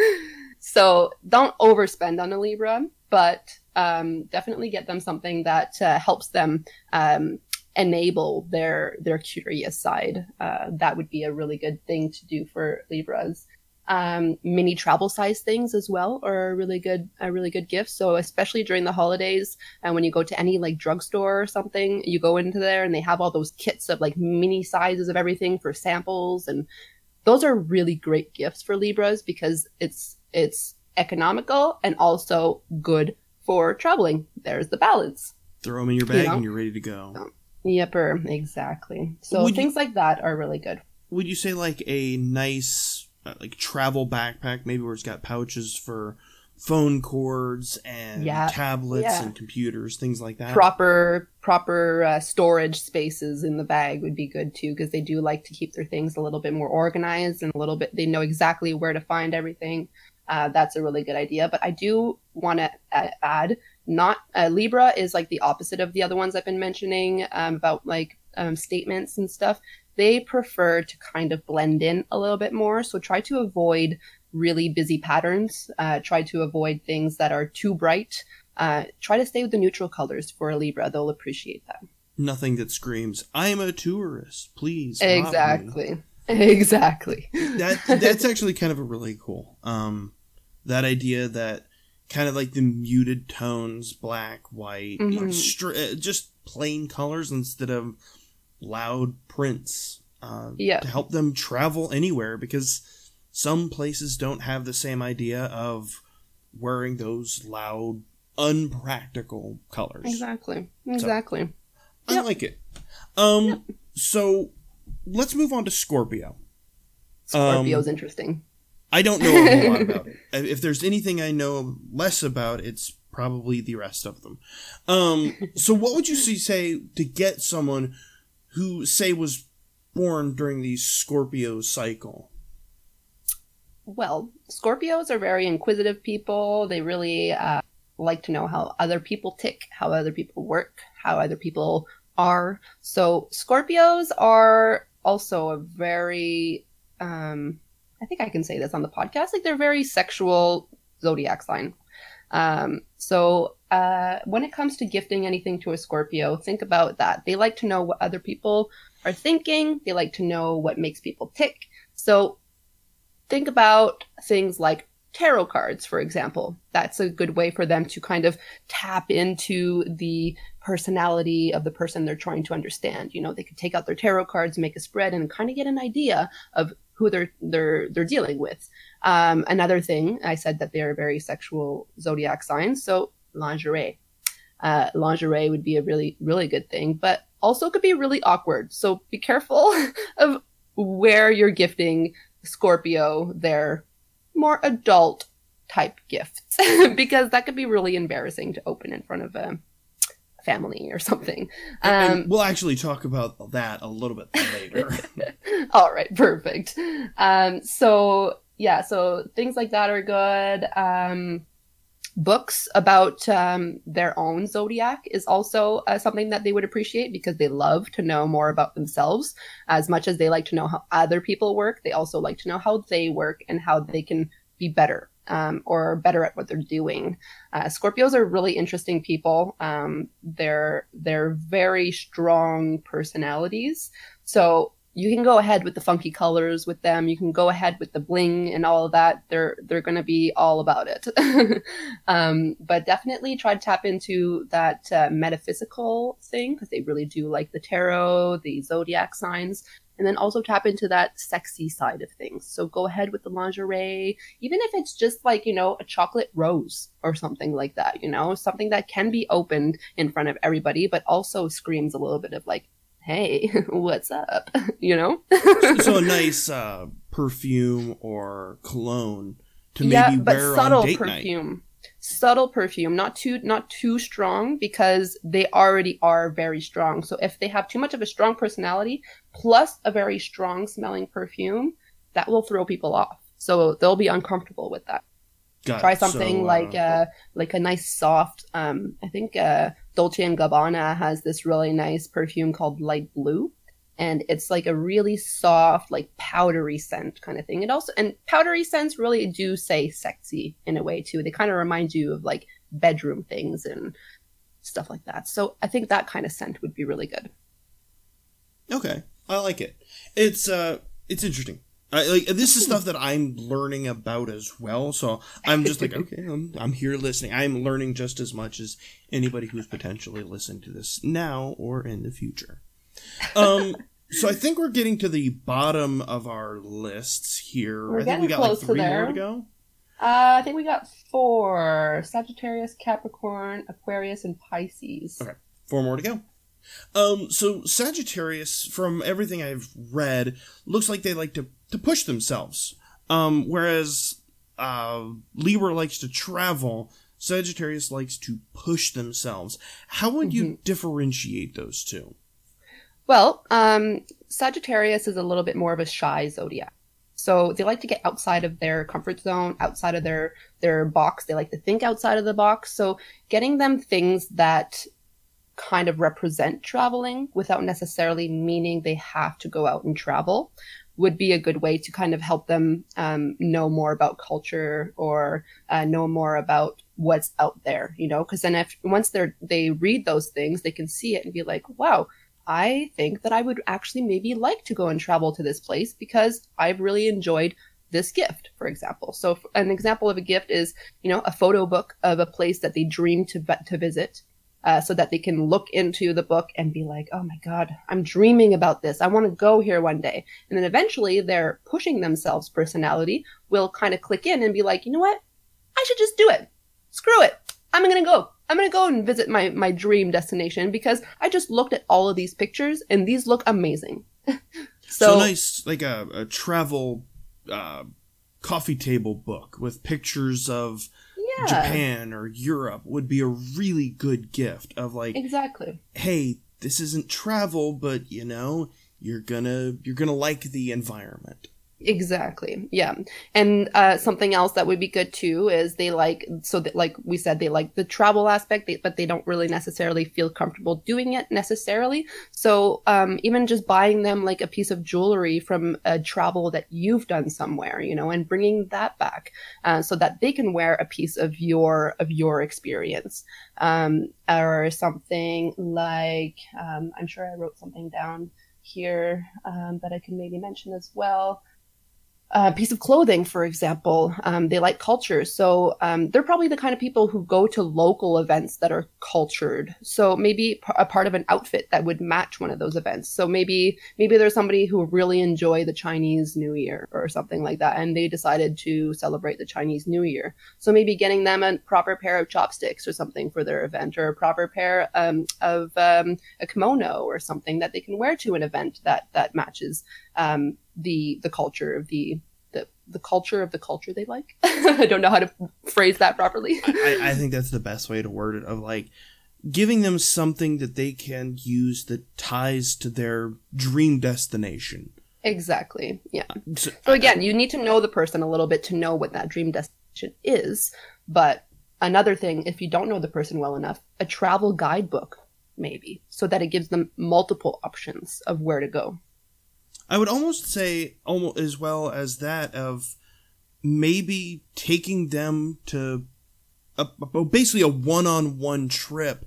So don't overspend on a Libra, but um definitely get them something that uh, helps them um enable their their curious side. Uh that would be a really good thing to do for Libras. Um, mini travel size things as well are a really good, a really good gift. So especially during the holidays, and when you go to any like drugstore or something, you go into there and they have all those kits of like mini sizes of everything for samples. And those are really great gifts for Libras, because it's, it's economical and also good for traveling. There's the balance. Throw them in your bag, you know? And you're ready to go. So, yepper. Exactly. So would things you, like that are really good. Would you say like a nice, like travel backpack, maybe, where it's got pouches for phone cords and yeah. tablets yeah. and computers, things like that? Proper proper uh, storage spaces in the bag would be good too, because they do like to keep their things a little bit more organized and a little bit, they know exactly where to find everything. Uh, that's a really good idea. But I do want to add, not uh, Libra is like the opposite of the other ones I've been mentioning um, about like um, statements and stuff. They prefer to kind of blend in a little bit more. So try to avoid really busy patterns. Uh, try to avoid things that are too bright. Uh, try to stay with the neutral colors for a Libra. They'll appreciate that. Nothing that screams, I'm a tourist, please. Exactly. Exactly. that That's actually kind of a really cool. Um, that idea that kind of like the muted tones, black, white, mm-hmm. stri- just plain colors instead of loud prints uh, yeah. to help them travel anywhere, because some places don't have the same idea of wearing those loud, unpractical colors. Exactly. Exactly. So, yep. I like it. Um, yep. So let's move on to Scorpio. Scorpio's um, interesting. I don't know a whole lot about it. If there's anything I know less about, it's probably the rest of them. Um, so what would you say to get someone who, say, was born during the Scorpio cycle? Well, Scorpios are very inquisitive people. They really uh, like to know how other people tick, how other people work, how other people are. So Scorpios are also a very, um, I think I can say this on the podcast, like they're very sexual zodiac sign. Um, so, uh, when it comes to gifting anything to a Scorpio, think about that. They like to know what other people are thinking. They like to know what makes people tick. So think about things like tarot cards, for example. That's a good way for them to kind of tap into the personality of the person they're trying to understand. You know, they could take out their tarot cards, make a spread, and kind of get an idea of who they're, they're, they're dealing with. Um, another thing, I said that they are very sexual zodiac signs. So lingerie, uh, lingerie would be a really, really good thing, but also could be really awkward. So be careful of where you're gifting Scorpio their more adult type gifts, because that could be really embarrassing to open in front of a family or something. Um, and, and we'll actually talk about that a little bit later. All right, perfect. Um, so yeah, so things like that are good. Um, books about um, their own zodiac is also uh, something that they would appreciate, because they love to know more about themselves. As much as they like to know how other people work, they also like to know how they work and how they can be better um, or are better at what they're doing. Uh, Scorpios are really interesting people. Um, they're they're very strong personalities. So you can go ahead with the funky colors with them. You can go ahead with the bling and all of that. They're they're going to be all about it. um, but definitely try to tap into that uh, metaphysical thing, because they really do like the tarot, the zodiac signs. And then also tap into that sexy side of things. So go ahead with the lingerie, even if it's just like, you know, a chocolate rose or something like that, you know, something that can be opened in front of everybody, but also screams a little bit of like, hey, what's up, you know? So a nice uh, perfume or cologne to maybe yeah, but wear subtle on date perfume. Night. Subtle perfume, not too not too strong, because they already are very strong. So if they have too much of a strong personality plus a very strong smelling perfume, that will throw people off. So they'll be uncomfortable with that. Got Try something so, uh, like uh, like a nice soft. Um, I think uh, Dolce and Gabbana has this really nice perfume called Light Blue. And it's like a really soft, like powdery scent kind of thing. It also, and powdery scents really do say sexy in a way too. They kind of remind you of like bedroom things and stuff like that. So I think that kind of scent would be really good. Okay. I like it. It's, uh, it's interesting. I, like this is stuff that I'm learning about as well. So I'm just like, okay, I'm, I'm here listening. I'm learning just as much as anybody who's potentially listening to this now or in the future. um, so I think we're getting to the bottom of our lists here. We're I think we got like three to more to go. Uh, I think we got four. Sagittarius, Capricorn, Aquarius, and Pisces. Okay, four more to go. Um, so Sagittarius, from everything I've read, looks like they like to, to push themselves. Um, whereas uh, Libra likes to travel, Sagittarius likes to push themselves. How would mm-hmm. you differentiate those two? Well, um, Sagittarius is a little bit more of a shy zodiac. So they like to get outside of their comfort zone, outside of their, their box. They like to think outside of the box. So getting them things that kind of represent traveling without necessarily meaning they have to go out and travel would be a good way to kind of help them um, know more about culture or uh, know more about what's out there, you know, because then if once they're, they read those things, they can see it and be like, wow, I think that I would actually maybe like to go and travel to this place because I've really enjoyed this gift, for example. So an example of a gift is, you know, a photo book of a place that they dream to to visit uh, so that they can look into the book and be like, oh my God, I'm dreaming about this. I want to go here one day. And then eventually their pushing themselves personality will kind of click in and be like, you know what? I should just do it. Screw it. I'm going to go. I'm going to go and visit my, my dream destination because I just looked at all of these pictures and these look amazing. so, so nice, like a, a travel uh, coffee table book with pictures of yeah. Japan or Europe would be a really good gift of like, exactly. Hey, this isn't travel, but you know, you're gonna, you're gonna like the environment. Exactly. Yeah. And uh, something else that would be good too is they like, so that like we said, they like the travel aspect, they, but they don't really necessarily feel comfortable doing it necessarily. So um, even just buying them like a piece of jewelry from a travel that you've done somewhere, you know, and bringing that back uh, so that they can wear a piece of your, of your experience um, or something like, um, I'm sure I wrote something down here um, that I can maybe mention as well. A uh, piece of clothing, for example, um, they like culture. So um, they're probably the kind of people who go to local events that are cultured. So maybe p- a part of an outfit that would match one of those events. So maybe maybe there's somebody who really enjoy the Chinese New Year or something like that, and they decided to celebrate the Chinese New Year. So maybe getting them a proper pair of chopsticks or something for their event, or a proper pair um, of um, a kimono or something that they can wear to an event that that matches um, the the culture of the the the culture of the culture they like. I don't know how to phrase that properly. I, I think that's the best way to word it, of like giving them something that they can use that ties to their dream destination. Exactly. Yeah. So, so again, I, you need to know the person a little bit to know what that dream destination is. But another thing, if you don't know the person well enough, a travel guidebook maybe, so that it gives them multiple options of where to go. I would almost say, almost as well as that, of maybe taking them to a, basically a one-on-one trip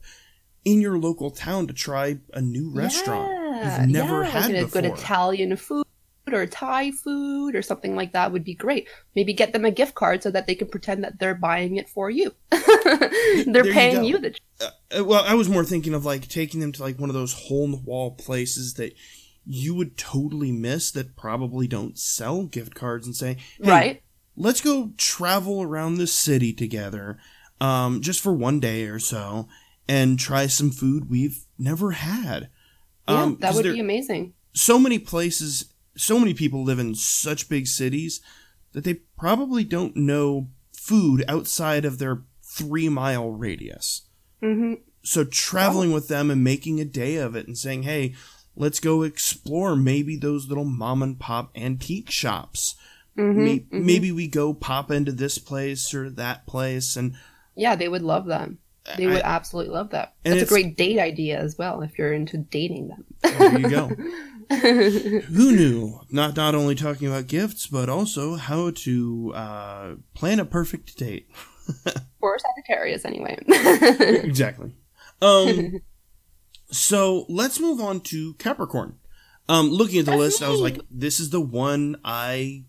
in your local town to try a new restaurant yeah, you've never yeah, had like before. Good Italian food or Thai food or something like that would be great. Maybe get them a gift card so that they can pretend that they're buying it for you. They're there paying you, you the uh, well, I was more thinking of like taking them to like one of those hole-in-the-wall places that you would totally miss that probably don't sell gift cards and say, hey, right. let's go travel around the city together um, just for one day or so and try some food we've never had. Yeah, um, that would be amazing. So many places, so many people live in such big cities that they probably don't know food outside of their three-mile radius. Mm-hmm. So traveling oh. with them and making a day of it and saying, hey, let's go explore maybe those little mom-and-pop antique shops. Mm-hmm, maybe, mm-hmm. maybe we go pop into this place or that place. And yeah, they would love that. They would I, absolutely love that. That's a great date idea as well, if you're into dating them. There you go. Who knew? Not not only talking about gifts, but also how to uh, plan a perfect date. For Sagittarius, anyway. Exactly. Um, so let's move on to Capricorn. Um, looking at the That's list, me. I was like, this is the one I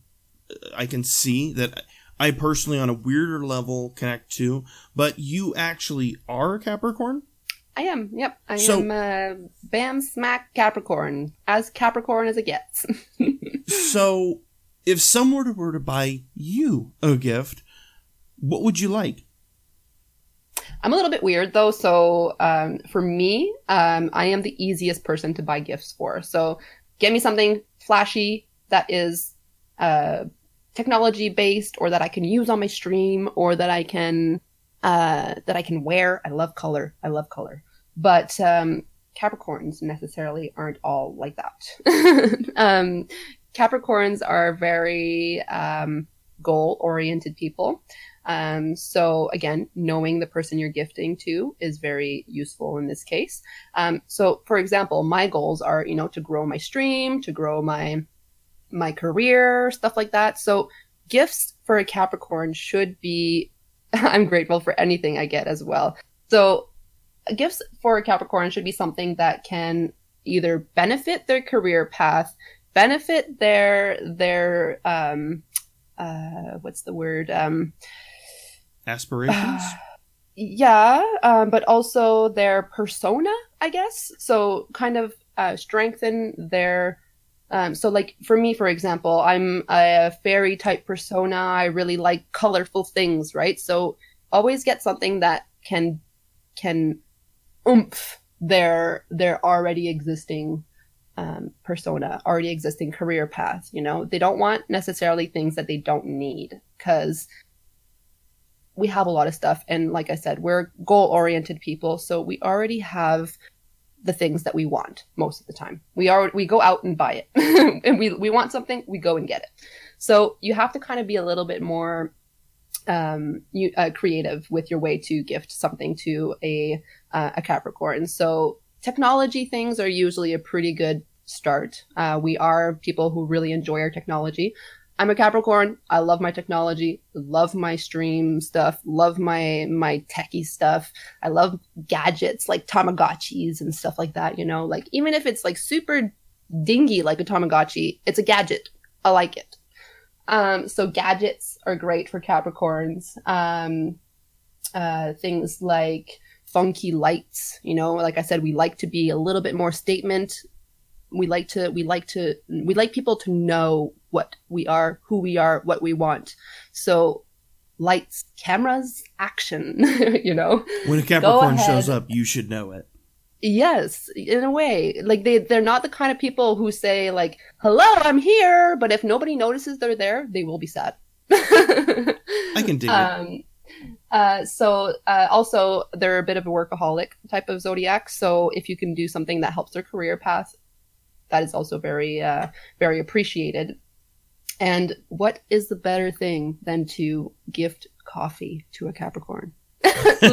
I can see that... I, I personally, on a weirder level, connect to, but you actually are a Capricorn? I am, yep. I so, am a bam smack Capricorn, as Capricorn as it gets. So, if someone were to buy you a gift, what would you like? I'm a little bit weird, though, so um, for me, um, I am the easiest person to buy gifts for. So, get me something flashy that is... Uh, technology-based, or that I can use on my stream, or that I can uh, that I can wear. I love color. I love color. But um, Capricorns necessarily aren't all like that. um, Capricorns are very um, goal-oriented people. Um, so again, knowing the person you're gifting to is very useful in this case. Um, so, for example, my goals are, you know, to grow my stream, to grow my my career, stuff like that. So gifts for a Capricorn should be, I'm grateful for anything I get as well. So gifts for a Capricorn should be something that can either benefit their career path, benefit their, their, um, uh, what's the word? Um, aspirations. Uh, yeah. Um, but also their persona, I guess. So kind of, uh, strengthen their, Um, so like for me, for example, I'm a fairy type persona. I really like colorful things, right? So always get something that can, can oomph their, their already existing, um, persona, already existing career path. You know, they don't want necessarily things that they don't need, because we have a lot of stuff. And like I said, we're goal oriented people. So we already have the things that we want most of the time. We are, we go out and buy it. And we, we want something, we go and get it. So you have to kind of be a little bit more um, you, uh, creative with your way to gift something to a, uh, a Capricorn. So technology things are usually a pretty good start. Uh, we are people who really enjoy our technology. I'm a Capricorn. I love my technology, love my stream stuff, love my, my techie stuff. I love gadgets like Tamagotchis and stuff like that, you know, like even if it's like super dingy like a Tamagotchi, it's a gadget. I like it. Um, so gadgets are great for Capricorns. Um, uh, things like funky lights, you know, like I said, we like to be a little bit more statement. We like to, we like to, we like people to know what we are, who we are, what we want. So lights, cameras, action, you know. When a Capricorn shows up, you should know it. Yes, in a way. Like they, they're not the kind of people who say like, hello, I'm here. But if nobody notices they're there, they will be sad. I can dig um, it. Uh, so, uh, also they're a bit of a workaholic type of zodiac. So if you can do something that helps their career path, that is also very, uh, very appreciated. And what is the better thing than to gift coffee to a Capricorn?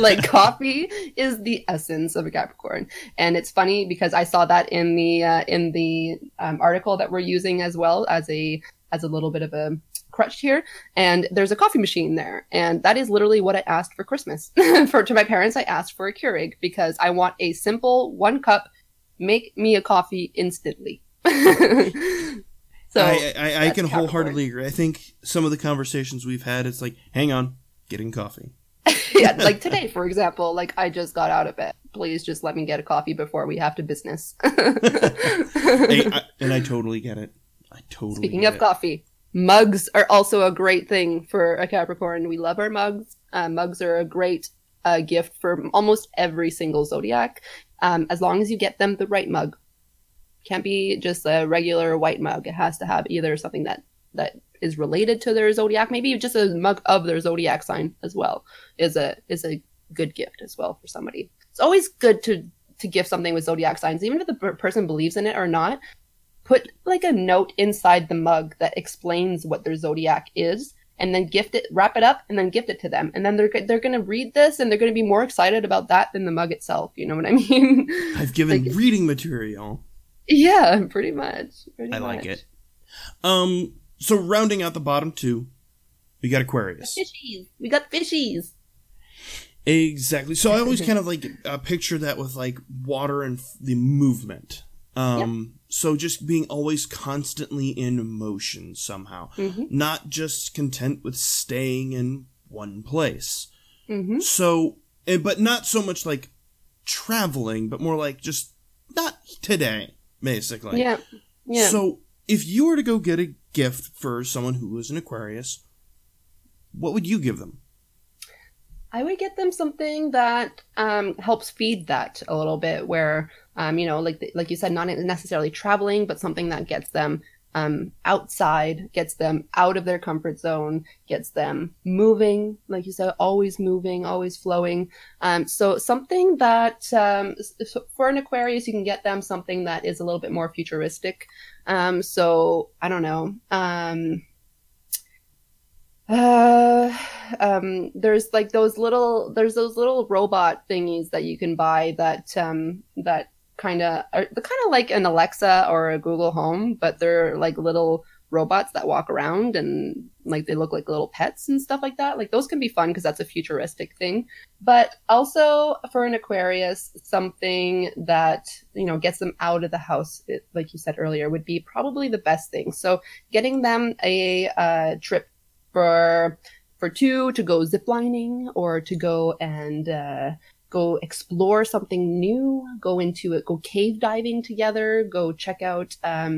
Like coffee is the essence of a Capricorn. And it's funny because I saw that in the, uh, in the um, article that we're using as well as a, as a little bit of a crutch here, and there's a coffee machine there. And that is literally what I asked for Christmas. for to my parents, I asked for a Keurig because I want a simple one cup, make me a coffee instantly. So I, I, I can wholeheartedly agree. I think some of the conversations we've had, it's like, hang on, getting coffee. Yeah, like today, for example, like I just got out of bed. Please just let me get a coffee before we have to business. Hey, I, and I totally get it. I totally Speaking get of it. Coffee, mugs are also a great thing for a Capricorn. We love our mugs. Uh, mugs are a great uh, gift for almost every single zodiac, um, as long as you get them the right mug. Can't be just a regular white mug. It has to have either something that, that is related to their zodiac, maybe just a mug of their zodiac sign as well is a is a good gift as well for somebody. It's always good to, to gift something with zodiac signs, even if the per- person believes in it or not. Put like a note inside the mug that explains what their zodiac is, and then gift it, wrap it up, and then gift it to them. And then they're they're going to read this, and they're going to be more excited about that than the mug itself. You know what I mean? I've given like, reading material. Yeah, pretty much. Pretty I much. like it. Um, so rounding out the bottom two, we got Aquarius. Fishies. We got fishies. Exactly. So I always kind of like uh, picture that with like water and f- the movement. Um, yep. So just being always constantly in motion somehow, mm-hmm. not just content with staying in one place. Mm-hmm. So, but not so much like traveling, but more like just not today. Basically. Yeah. Yeah. So if you were to go get a gift for someone who is an Aquarius, what would you give them? I would get them something that um, helps feed that a little bit where, um, you know, like the, like you said, not necessarily traveling, but something that gets them um, outside, gets them out of their comfort zone, gets them moving, like you said, always moving, always flowing. Um, so something that um, for an Aquarius, you can get them something that is a little bit more futuristic. Um, so I don't know. Um, Uh, um, there's like those little, there's those little robot thingies that you can buy that, um, that kind of are kind of like an Alexa or a Google Home, but they're like little robots that walk around and like they look like little pets and stuff like that. Like those can be fun because that's a futuristic thing, but also for an Aquarius, something that, you know, gets them out of the house, it, like you said earlier, would be probably the best thing. So getting them a, uh, trip For for two to go ziplining or to go and uh, go explore something new, go into it, go cave diving together, go check out um,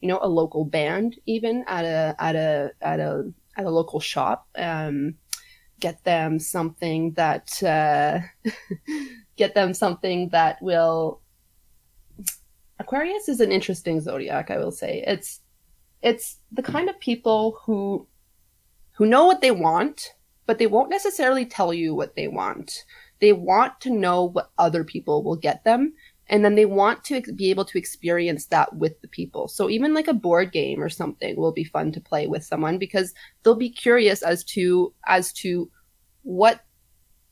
you know, a local band even at a at a at a at a local shop. Um, get them something that uh, get them something that will. Aquarius is an interesting zodiac, I will say. It's it's the kind of people who. who know what they want, but they won't necessarily tell you what they want. They want to know what other people will get them, and then they want to ex- be able to experience that with the people. So even like a board game or something will be fun to play with someone because they'll be curious as to as to what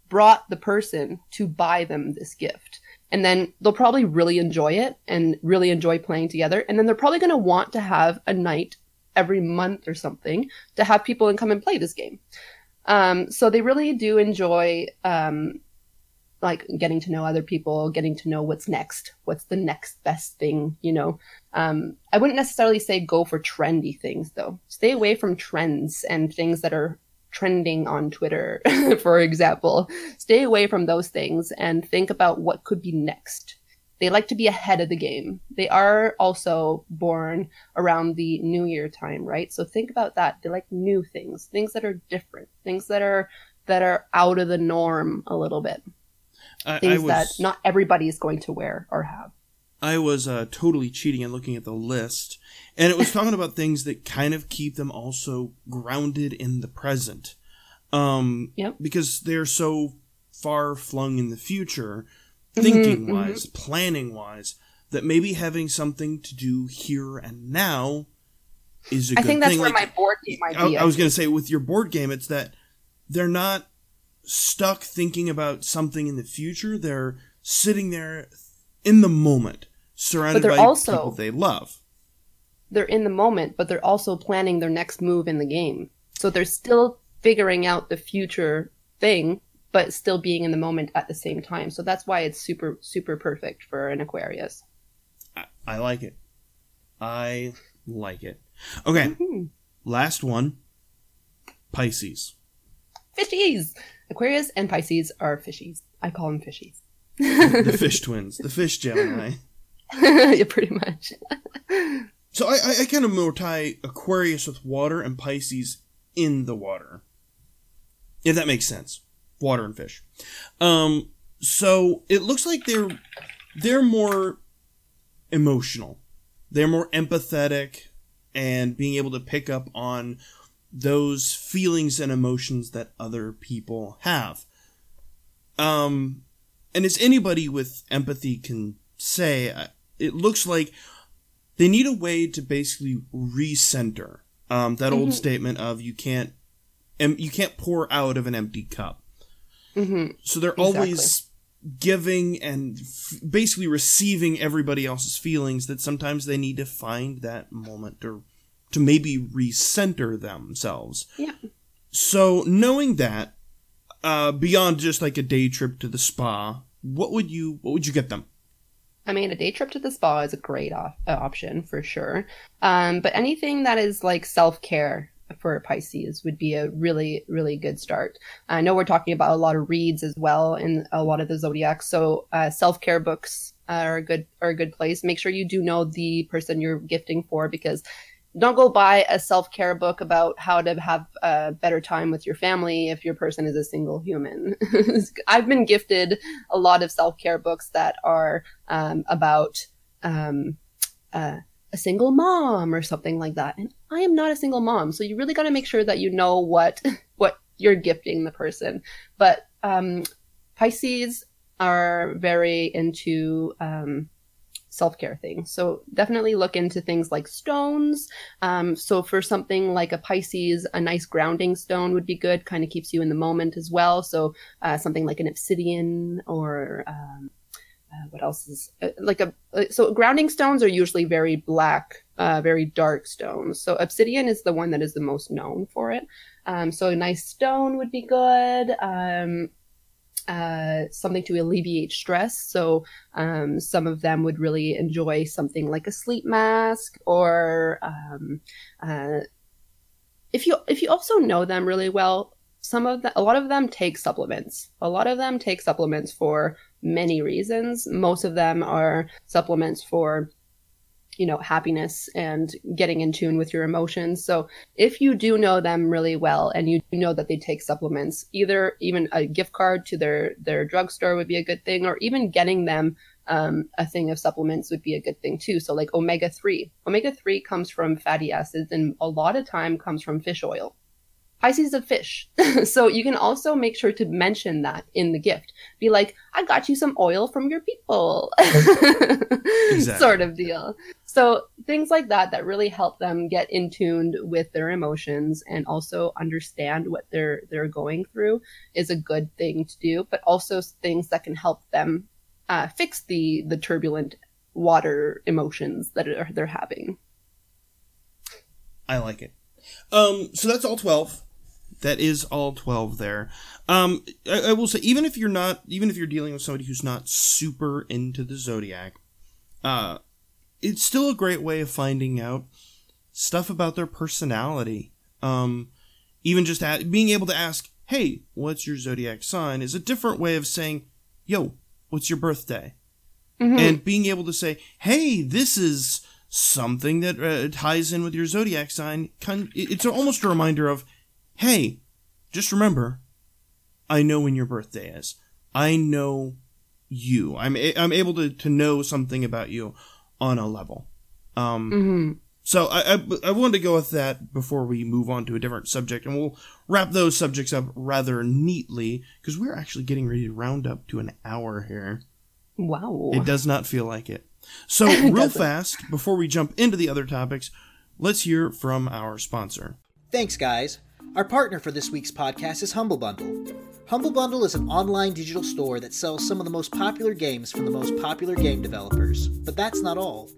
brought the person to buy them this gift. And then they'll probably really enjoy it and really enjoy playing together. And then they're probably going to want to have a night every month or something to have people and come and play this game. Um, so they really do enjoy um, like getting to know other people, getting to know what's next, what's the next best thing, you know. Um, I wouldn't necessarily say go for trendy things though. Stay away from trends and things that are trending on Twitter, for example. Stay away from those things and think about what could be next. They like to be ahead of the game. They are also born around the New Year time, right? So think about that. They like new things, things that are different, things that are that are out of the norm a little bit. I, things I was, that not everybody is going to wear or have. I was uh, totally cheating and looking at the list, and it was talking about things that kind of keep them also grounded in the present, um, yep. because they're so far flung in the future. Thinking wise, mm-hmm. planning wise, that maybe having something to do here and now is a good thing. I think that's thing. where like, my board game idea. I, I was going to say with your board game, it's that they're not stuck thinking about something in the future. They're sitting there in the moment, surrounded by also, people they love. they're in the moment, but they're also planning their next move in the game. So they're still figuring out the future thing, but still being in the moment at the same time. So that's why it's super, super perfect for an Aquarius. I, I like it. I like it. Okay. Mm-hmm. Last one. Pisces. Fishies. Aquarius and Pisces are fishies. I call them fishies. The fish twins. The fish Gemini. Yeah, pretty much. So I, I, I kind of more tie Aquarius with water and Pisces in the water. If that makes sense. Water and fish. Um, so it looks like they're they're more emotional. They're more empathetic and being able to pick up on those feelings and emotions that other people have. Um, and as anybody with empathy can say, it looks like they need a way to basically recenter. Um, that old mm-hmm. statement of you can't, em- you can't pour out of an empty cup. Mm-hmm. So they're exactly. always giving and f- basically receiving everybody else's feelings, that sometimes they need to find that moment to to maybe recenter themselves. Yeah. So knowing that, uh, beyond just like a day trip to the spa, what would you what would you get them? I mean, a day trip to the spa is a great op- option for sure. Um, but anything that is like self-care for Pisces would be a really, really good start. I know we're talking about a lot of reads as well in a lot of the zodiacs. So uh, self-care books are a good are a good place. Make sure you do know the person you're gifting for, because don't go buy a self-care book about how to have a better time with your family if your person is a single human. I've been gifted a lot of self-care books that are um, about um, uh, a single mom or something like that. And I am not a single mom. So you really got to make sure that you know what what you're gifting the person. But um, Pisces are very into um self-care thing. So definitely look into things like stones. Um, so for something like a Pisces, a nice grounding stone would be good. Kind of keeps you in the moment as well. So uh, something like an obsidian or um, uh, what else is uh, like a, uh, so grounding stones are usually very black, uh, very dark stones. So obsidian is the one that is the most known for it. Um, so a nice stone would be good. Um, Uh, something to alleviate stress. So um, some of them would really enjoy something like a sleep mask, or um, uh, if you if you also know them really well, some of the, a lot of them take supplements. A lot of them take supplements for many reasons. Most of them are supplements for, you know, happiness and getting in tune with your emotions. So if you do know them really well and you do know that they take supplements, either even a gift card to their, their drugstore would be a good thing, or even getting them um, a thing of supplements would be a good thing too. So like omega three. omega three comes from fatty acids and a lot of time comes from fish oil. Pisces is a fish. So you can also make sure to mention that in the gift. Be like, I got you some oil from your people. Exactly. Sort of deal. So things like that, that really help them get in tuned with their emotions and also understand what they're, they're going through is a good thing to do, but also things that can help them uh, fix the, the turbulent water emotions that are, they're having. I like it. Um, so that's all twelve. That is all twelve there. Um, I, I will say, even if you're not, even if you're dealing with somebody who's not super into the zodiac, uh, it's still a great way of finding out stuff about their personality. Um, even just at, being able to ask, hey, what's your zodiac sign, is a different way of saying, yo, what's your birthday? Mm-hmm. And being able to say, hey, this is something that uh, ties in with your zodiac sign. Con- it's almost a reminder of, hey, just remember, I know when your birthday is. I know you. I'm a- I'm able to, to know something about you on a level. Um, mm-hmm. So I, I I wanted to go with that before we move on to a different subject, and we'll wrap those subjects up rather neatly, because we're actually getting ready to round up to an hour here. Wow. It does not feel like it. So real fast, before we jump into the other topics, let's hear from our sponsor. Thanks, guys. Our partner for this week's podcast is Humble Bundle. Humble Bundle is an online digital store that sells some of the most popular games from the most popular game developers. But that's not all.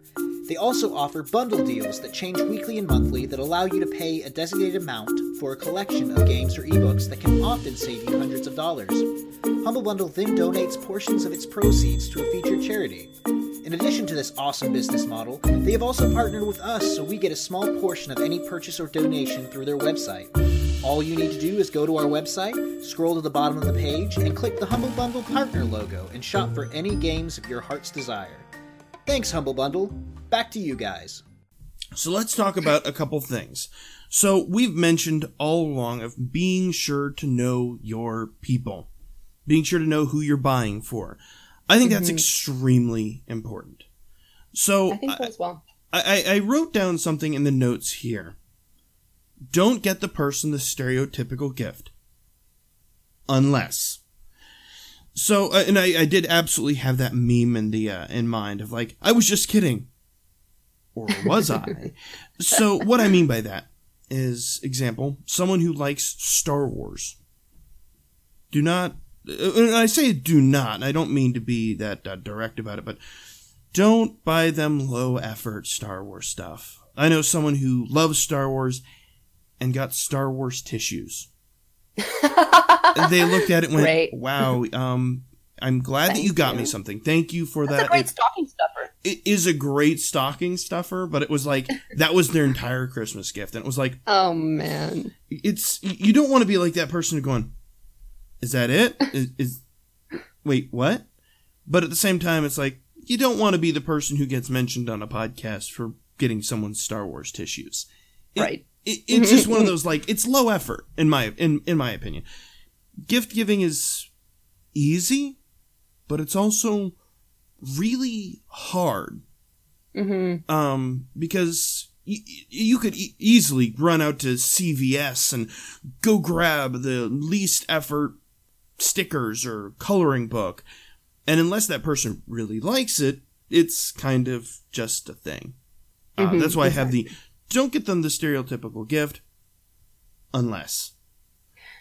They also offer bundle deals that change weekly and monthly that allow you to pay a designated amount for a collection of games or ebooks that can often save you hundreds of dollars. Humble Bundle then donates portions of its proceeds to a featured charity. In addition to this awesome business model, they have also partnered with us so we get a small portion of any purchase or donation through their website. All you need to do is go to our website, scroll to the bottom of the page, and click the Humble Bundle partner logo and shop for any games of your heart's desire. Thanks, Humble Bundle. Back to you guys. So let's talk about a couple things. So we've mentioned all along of being sure to know your people, being sure to know who you're buying for. I think that's mm-hmm. extremely important. So I think so as well. I, I, I wrote down something in the notes here. Don't get the person the stereotypical gift. Unless. So, uh, and I, I did absolutely have that meme in the uh, in mind of like, I was just kidding. Or was I? So what I mean by that is, example, someone who likes Star Wars. Do not... And I say do not, I don't mean to be that uh, direct about it, but don't buy them low-effort Star Wars stuff. I know someone who loves Star Wars and got Star Wars tissues. They looked at it and went, right. wow, um, I'm glad Thank that you got you. me something. Thank you for That's that. It's a great it, stocking stuffer. It is a great stocking stuffer, but it was like, that was their entire Christmas gift. And it was like... Oh, man. It's You don't want to be like that person going... Is that it? Is, is wait, what? But at the same time, it's like, you don't want to be the person who gets mentioned on a podcast for getting someone's Star Wars tissues. It, right. It, it's just one of those, like, it's low effort, in my in, in my opinion. Gift giving is easy, but it's also really hard. Mm-hmm. Um, because... You could e- easily run out to C V S and go grab the least effort stickers or coloring book. And unless that person really likes it, it's kind of just a thing. Uh, mm-hmm, that's why exactly. I have the, don't get them the stereotypical gift, unless.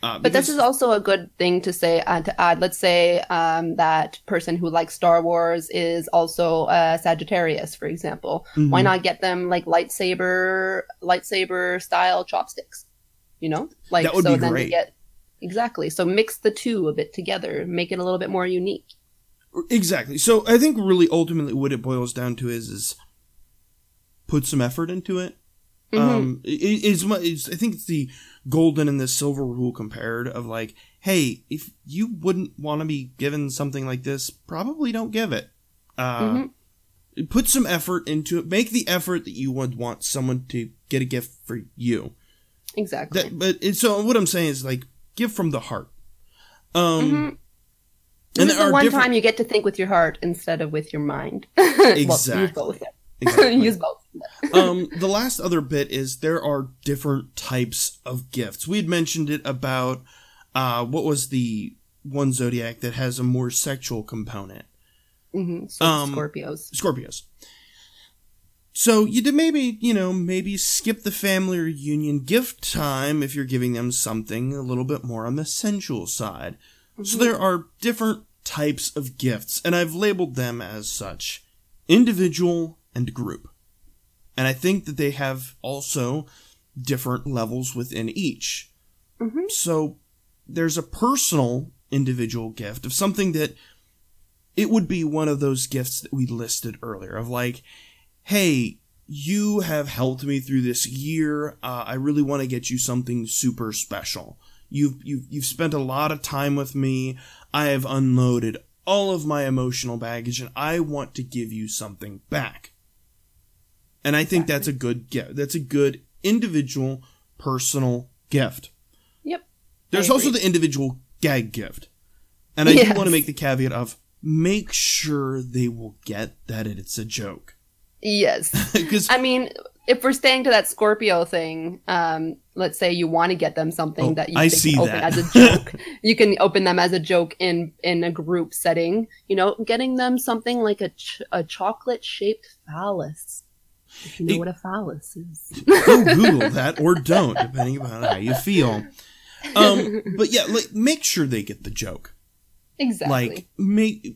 Uh, but this is also a good thing to say and uh, to add. Let's say um, that person who likes Star Wars is also a Sagittarius, for example. Mm-hmm. Why not get them like lightsaber, lightsaber style chopsticks? You know, like that would so be then great. They get exactly. So mix the two a bit together, make it a little bit more unique. Exactly. So I think really ultimately what it boils down to is is put some effort into it. Mm-hmm. Um, it, it's, it's, I think it's the golden and the silver rule compared of like, hey, if you wouldn't want to be given something like this, probably don't give it. Uh, mm-hmm. Put some effort into it. Make the effort that you would want someone to get a gift for you. Exactly. That, but it, so what I'm saying is like, give from the heart. Um, mm-hmm. This and is the one different... time you get to think with your heart instead of with your mind. Exactly. Well, Exactly. Use both. um, the last other bit is there are different types of gifts. We had mentioned it about uh, what was the one zodiac that has a more sexual component? Mm-hmm. So um, Scorpios. Scorpios. So you did maybe, you know, maybe skip the family reunion gift time if you're giving them something a little bit more on the sensual side. Mm-hmm. So there are different types of gifts, and I've labeled them as such. Individual and group. And I think that they have also different levels within each. Mm-hmm. So there's a personal individual gift of something that it would be one of those gifts that we listed earlier of like, hey, you have helped me through this year. Uh, I really want to get you something super special. You've, you've, you've spent a lot of time with me. I have unloaded all of my emotional baggage, and I want to give you something back. And I think exactly. that's a good gift. That's a good individual, personal gift. Yep. There's also the individual gag gift. And I yes. do want to make the caveat of make sure they will get that it's a joke. Yes. I mean, if we're staying to that Scorpio thing, um, let's say you want to get them something oh, that you I think see can open that. as a joke. You can open them as a joke in, in a group setting. You know, getting them something like a, ch- a chocolate-shaped phallus. If you know it, what a phallus is. Go Google that or don't, depending on how you feel. Um, but yeah, like, make sure they get the joke. Exactly. Like, make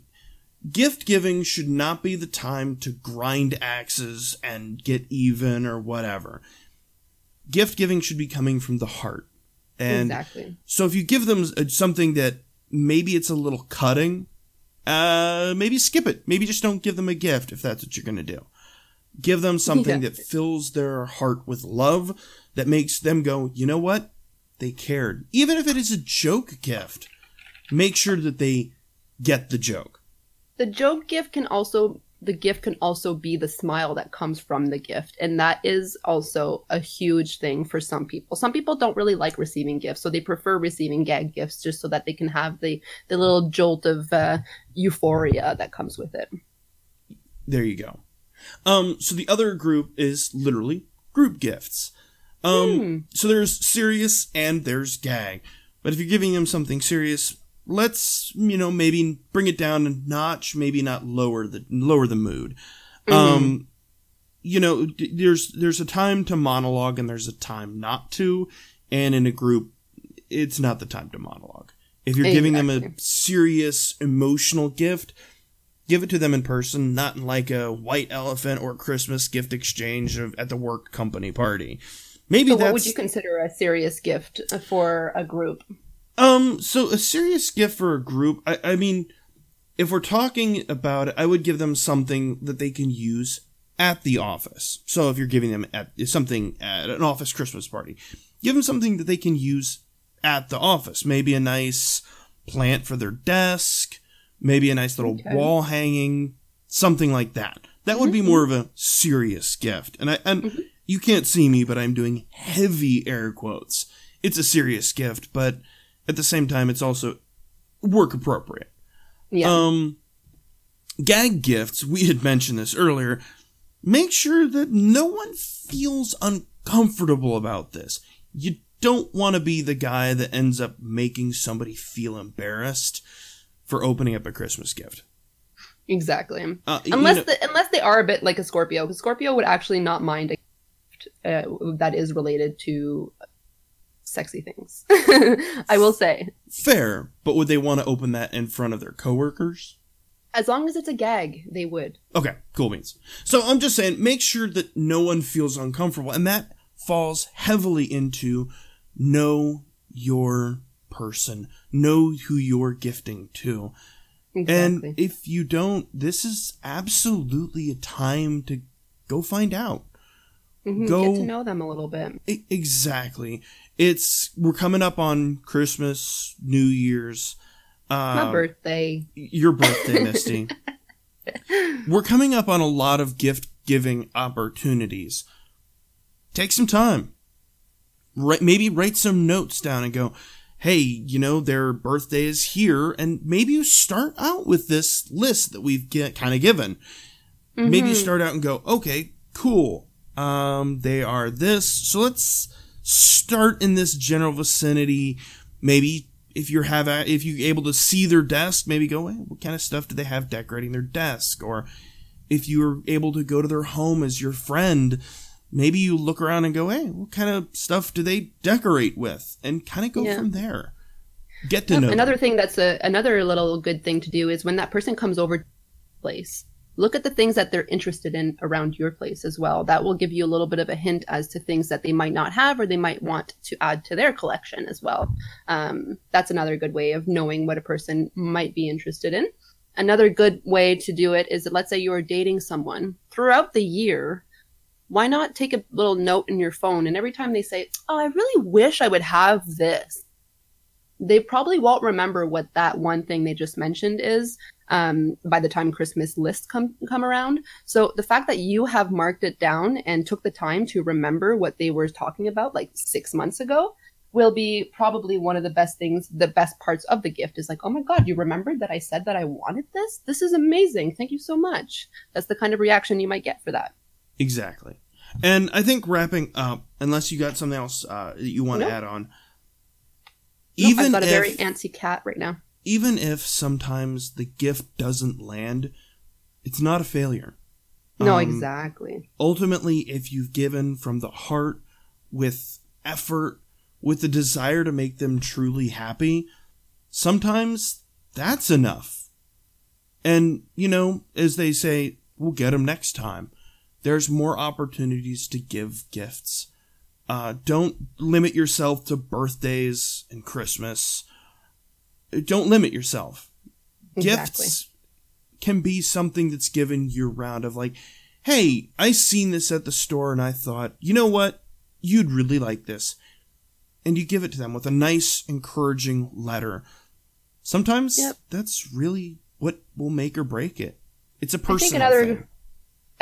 Gift giving should not be the time to grind axes and get even or whatever. Gift giving should be coming from the heart. And exactly. So if you give them something that maybe it's a little cutting, uh, maybe skip it. Maybe just don't give them a gift if that's what you're going to do. Give them something yeah. that fills their heart with love, that makes them go, you know what? They cared. Even if it is a joke gift, make sure that they get the joke. The joke gift can also, the gift can also be the smile that comes from the gift. And that is also a huge thing for some people. Some people don't really like receiving gifts, so they prefer receiving gag gifts just so that they can have the, the little jolt of uh, euphoria that comes with it. There you go. Um, so the other group is literally group gifts. Um, mm. So there's serious and there's gag. But if you're giving them something serious, let's, you know, maybe bring it down a notch, maybe not lower the lower the mood. Mm-hmm. Um, you know, d- there's there's a time to monologue and there's a time not to. And in a group, it's not the time to monologue. If you're exactly. giving them a serious emotional gift, give it to them in person, not in like a white elephant or Christmas gift exchange of, at the work company party. Maybe so that's... What would you consider a serious gift for a group? Um, so a serious gift for a group, I, I mean, if we're talking about it, I would give them something that they can use at the office. So if you're giving them at, something at an office Christmas party, give them something that they can use at the office. Maybe a nice plant for their desk, maybe a nice little okay. wall hanging, something like that. That would mm-hmm. be more of a serious gift. And I, and mm-hmm. you can't see me, but I'm doing heavy air quotes. It's a serious gift, but... At the same time, it's also work appropriate. Yeah. Um, gag gifts, we had mentioned this earlier. Make sure that no one feels uncomfortable about this. You don't want to be the guy that ends up making somebody feel embarrassed for opening up a Christmas gift. Exactly. Uh, unless you know, the, unless they are a bit like a Scorpio, because Scorpio would actually not mind a gift uh, that is related to... sexy things. I will say. Fair, but would they want to open that in front of their coworkers? As long as it's a gag, they would. Okay, cool beans. So I'm just saying, make sure that no one feels uncomfortable, and that falls heavily into know your person, know who you're gifting to. Exactly. And if you don't, this is absolutely a time to go find out. Mm-hmm, go get to know them a little bit. I- exactly. It's we're coming up on Christmas, New Year's, uh, my birthday, your birthday, Misty. We're coming up on a lot of gift giving opportunities. Take some time. Right, maybe write some notes down and go, hey, you know, their birthday is here, and maybe you start out with this list that we've get, kind of given. Mm-hmm. Maybe you start out and go, okay, cool. Um, they are this, so let's. Start in this general vicinity. Maybe if you're have a, if you're able to see their desk, maybe go, hey, what kind of stuff do they have decorating their desk? Or if you're able to go to their home as your friend, maybe you look around and go, hey, what kind of stuff do they decorate with? And kind of go yeah. from there. Get to yep. know. Another them. Thing that's a, another little good thing to do is when that person comes over to your place, look at the things that they're interested in around your place as well. That will give you a little bit of a hint as to things that they might not have or they might want to add to their collection as well. Um, that's another good way of knowing what a person might be interested in. Another good way to do it is that let's say you are dating someone throughout the year. Why not take a little note in your phone? And every time they say, oh, I really wish I would have this. They probably won't remember what that one thing they just mentioned is. Um, by the time Christmas lists come come around. So the fact that you have marked it down and took the time to remember what they were talking about like six months ago will be probably one of the best things, the best parts of the gift is like, oh my God, you remembered that I said that I wanted this? This is amazing. Thank you so much. That's the kind of reaction you might get for that. Exactly. And I think wrapping up, unless you got something else uh, that you want nope. to add on. Nope, even I've got a if... very antsy cat right now. Even if sometimes the gift doesn't land, it's not a failure. No, um, exactly. Ultimately, if you've given from the heart, with effort, with the desire to make them truly happy, sometimes that's enough. And, you know, as they say, we'll get them next time. There's more opportunities to give gifts. Uh, don't limit yourself to birthdays and Christmas. Don't limit yourself. Exactly. Gifts can be something that's given year-round of like, hey, I seen this at the store and I thought, you know what? You'd really like this. And you give it to them with a nice, encouraging letter. Sometimes yep. that's really what will make or break it. It's a personal I think another, thing.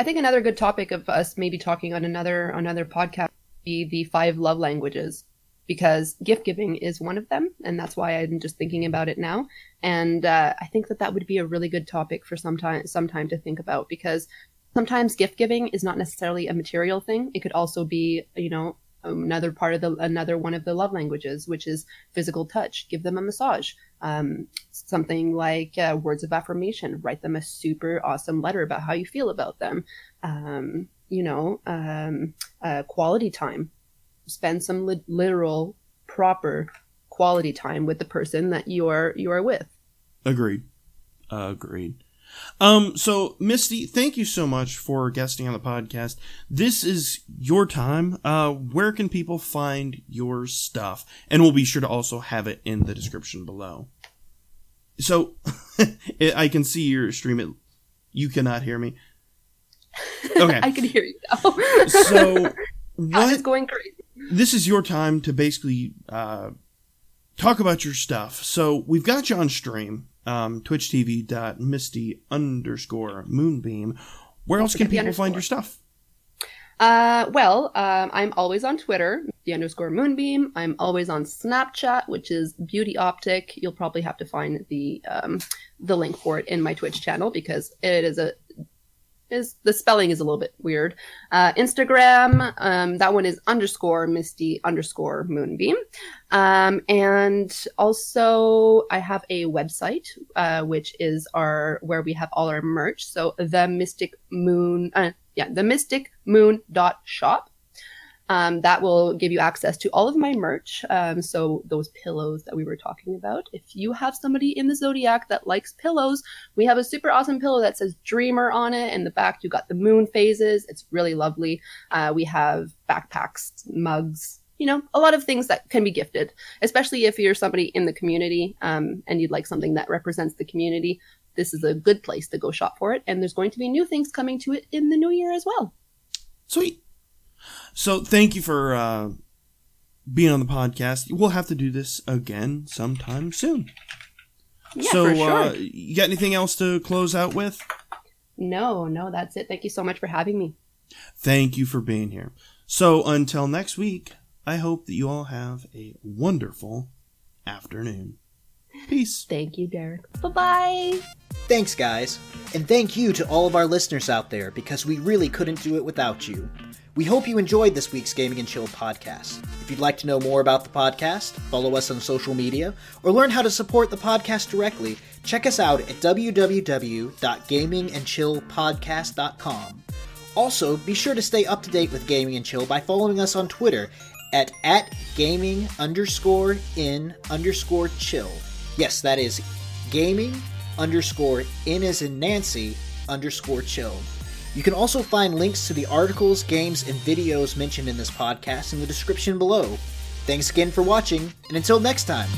I think another good topic of us maybe talking on another, another podcast would be the five love languages. Because gift giving is one of them, and that's why I'm just thinking about it now. And uh, I think that that would be a really good topic for some time, some time to think about, because sometimes gift giving is not necessarily a material thing. It could also be, you know, another part of the another one of the love languages, which is physical touch. Give them a massage. Um, something like uh, words of affirmation. Write them a super awesome letter about how you feel about them. Um, you know, um, uh, quality time. Spend some li- literal, proper quality time with the person that you are you are with. Agreed. Uh, agreed. Um, so, Misty, thank you so much for guesting on the podcast. This is your time. Uh, where can people find your stuff? And we'll be sure to also have it in the description below. So, I can see your stream. It, you cannot hear me. Okay. I can hear you now. So, what is going crazy? This is your time to basically uh, talk about your stuff. So we've got you on stream, um, twitch dot t v dot misty underscore moonbeam. Where else can people find your stuff? Uh, well, um, I'm always on Twitter, the underscore moonbeam. I'm always on Snapchat, which is Beauty Optic. You'll probably have to find the um, the link for it in my Twitch channel because it is a Is, the spelling is a little bit weird. Uh, Instagram, um, that one is underscore Misty underscore Moonbeam. Um, and also I have a website, uh, which is our, where we have all our merch. So the Mystic Moon, uh, yeah, the Mystic Moon dot shop. Um, that will give you access to all of my merch. Um, so those pillows that we were talking about. If you have somebody in the Zodiac that likes pillows, we have a super awesome pillow that says Dreamer on it. In the back, you got the moon phases. It's really lovely. Uh, we have backpacks, mugs, you know, a lot of things that can be gifted, especially if you're somebody in the community um, and you'd like something that represents the community. This is a good place to go shop for it. And there's going to be new things coming to it in the new year as well. Sweet. So thank you for uh, being on the podcast. We'll have to do this again sometime soon. Yeah, so, for sure. uh, you got anything else to close out with? No, no, that's it. Thank you so much for having me. Thank you for being here. So until next week, I hope that you all have a wonderful afternoon. Peace. Thank you, Derek. Bye-bye. Thanks, guys. And thank you to all of our listeners out there, because we really couldn't do it without you. We hope you enjoyed this week's Gaming and Chill podcast. If you'd like to know more about the podcast, follow us on social media, or learn how to support the podcast directly, check us out at w w w dot gaming and chill podcast dot com. Also, be sure to stay up to date with Gaming and Chill by following us on Twitter at, at gaming underscore in underscore chill. Yes, that is gaming underscore in as in Nancy underscore chill. You can also find links to the articles, games, and videos mentioned in this podcast in the description below. Thanks again for watching, and until next time!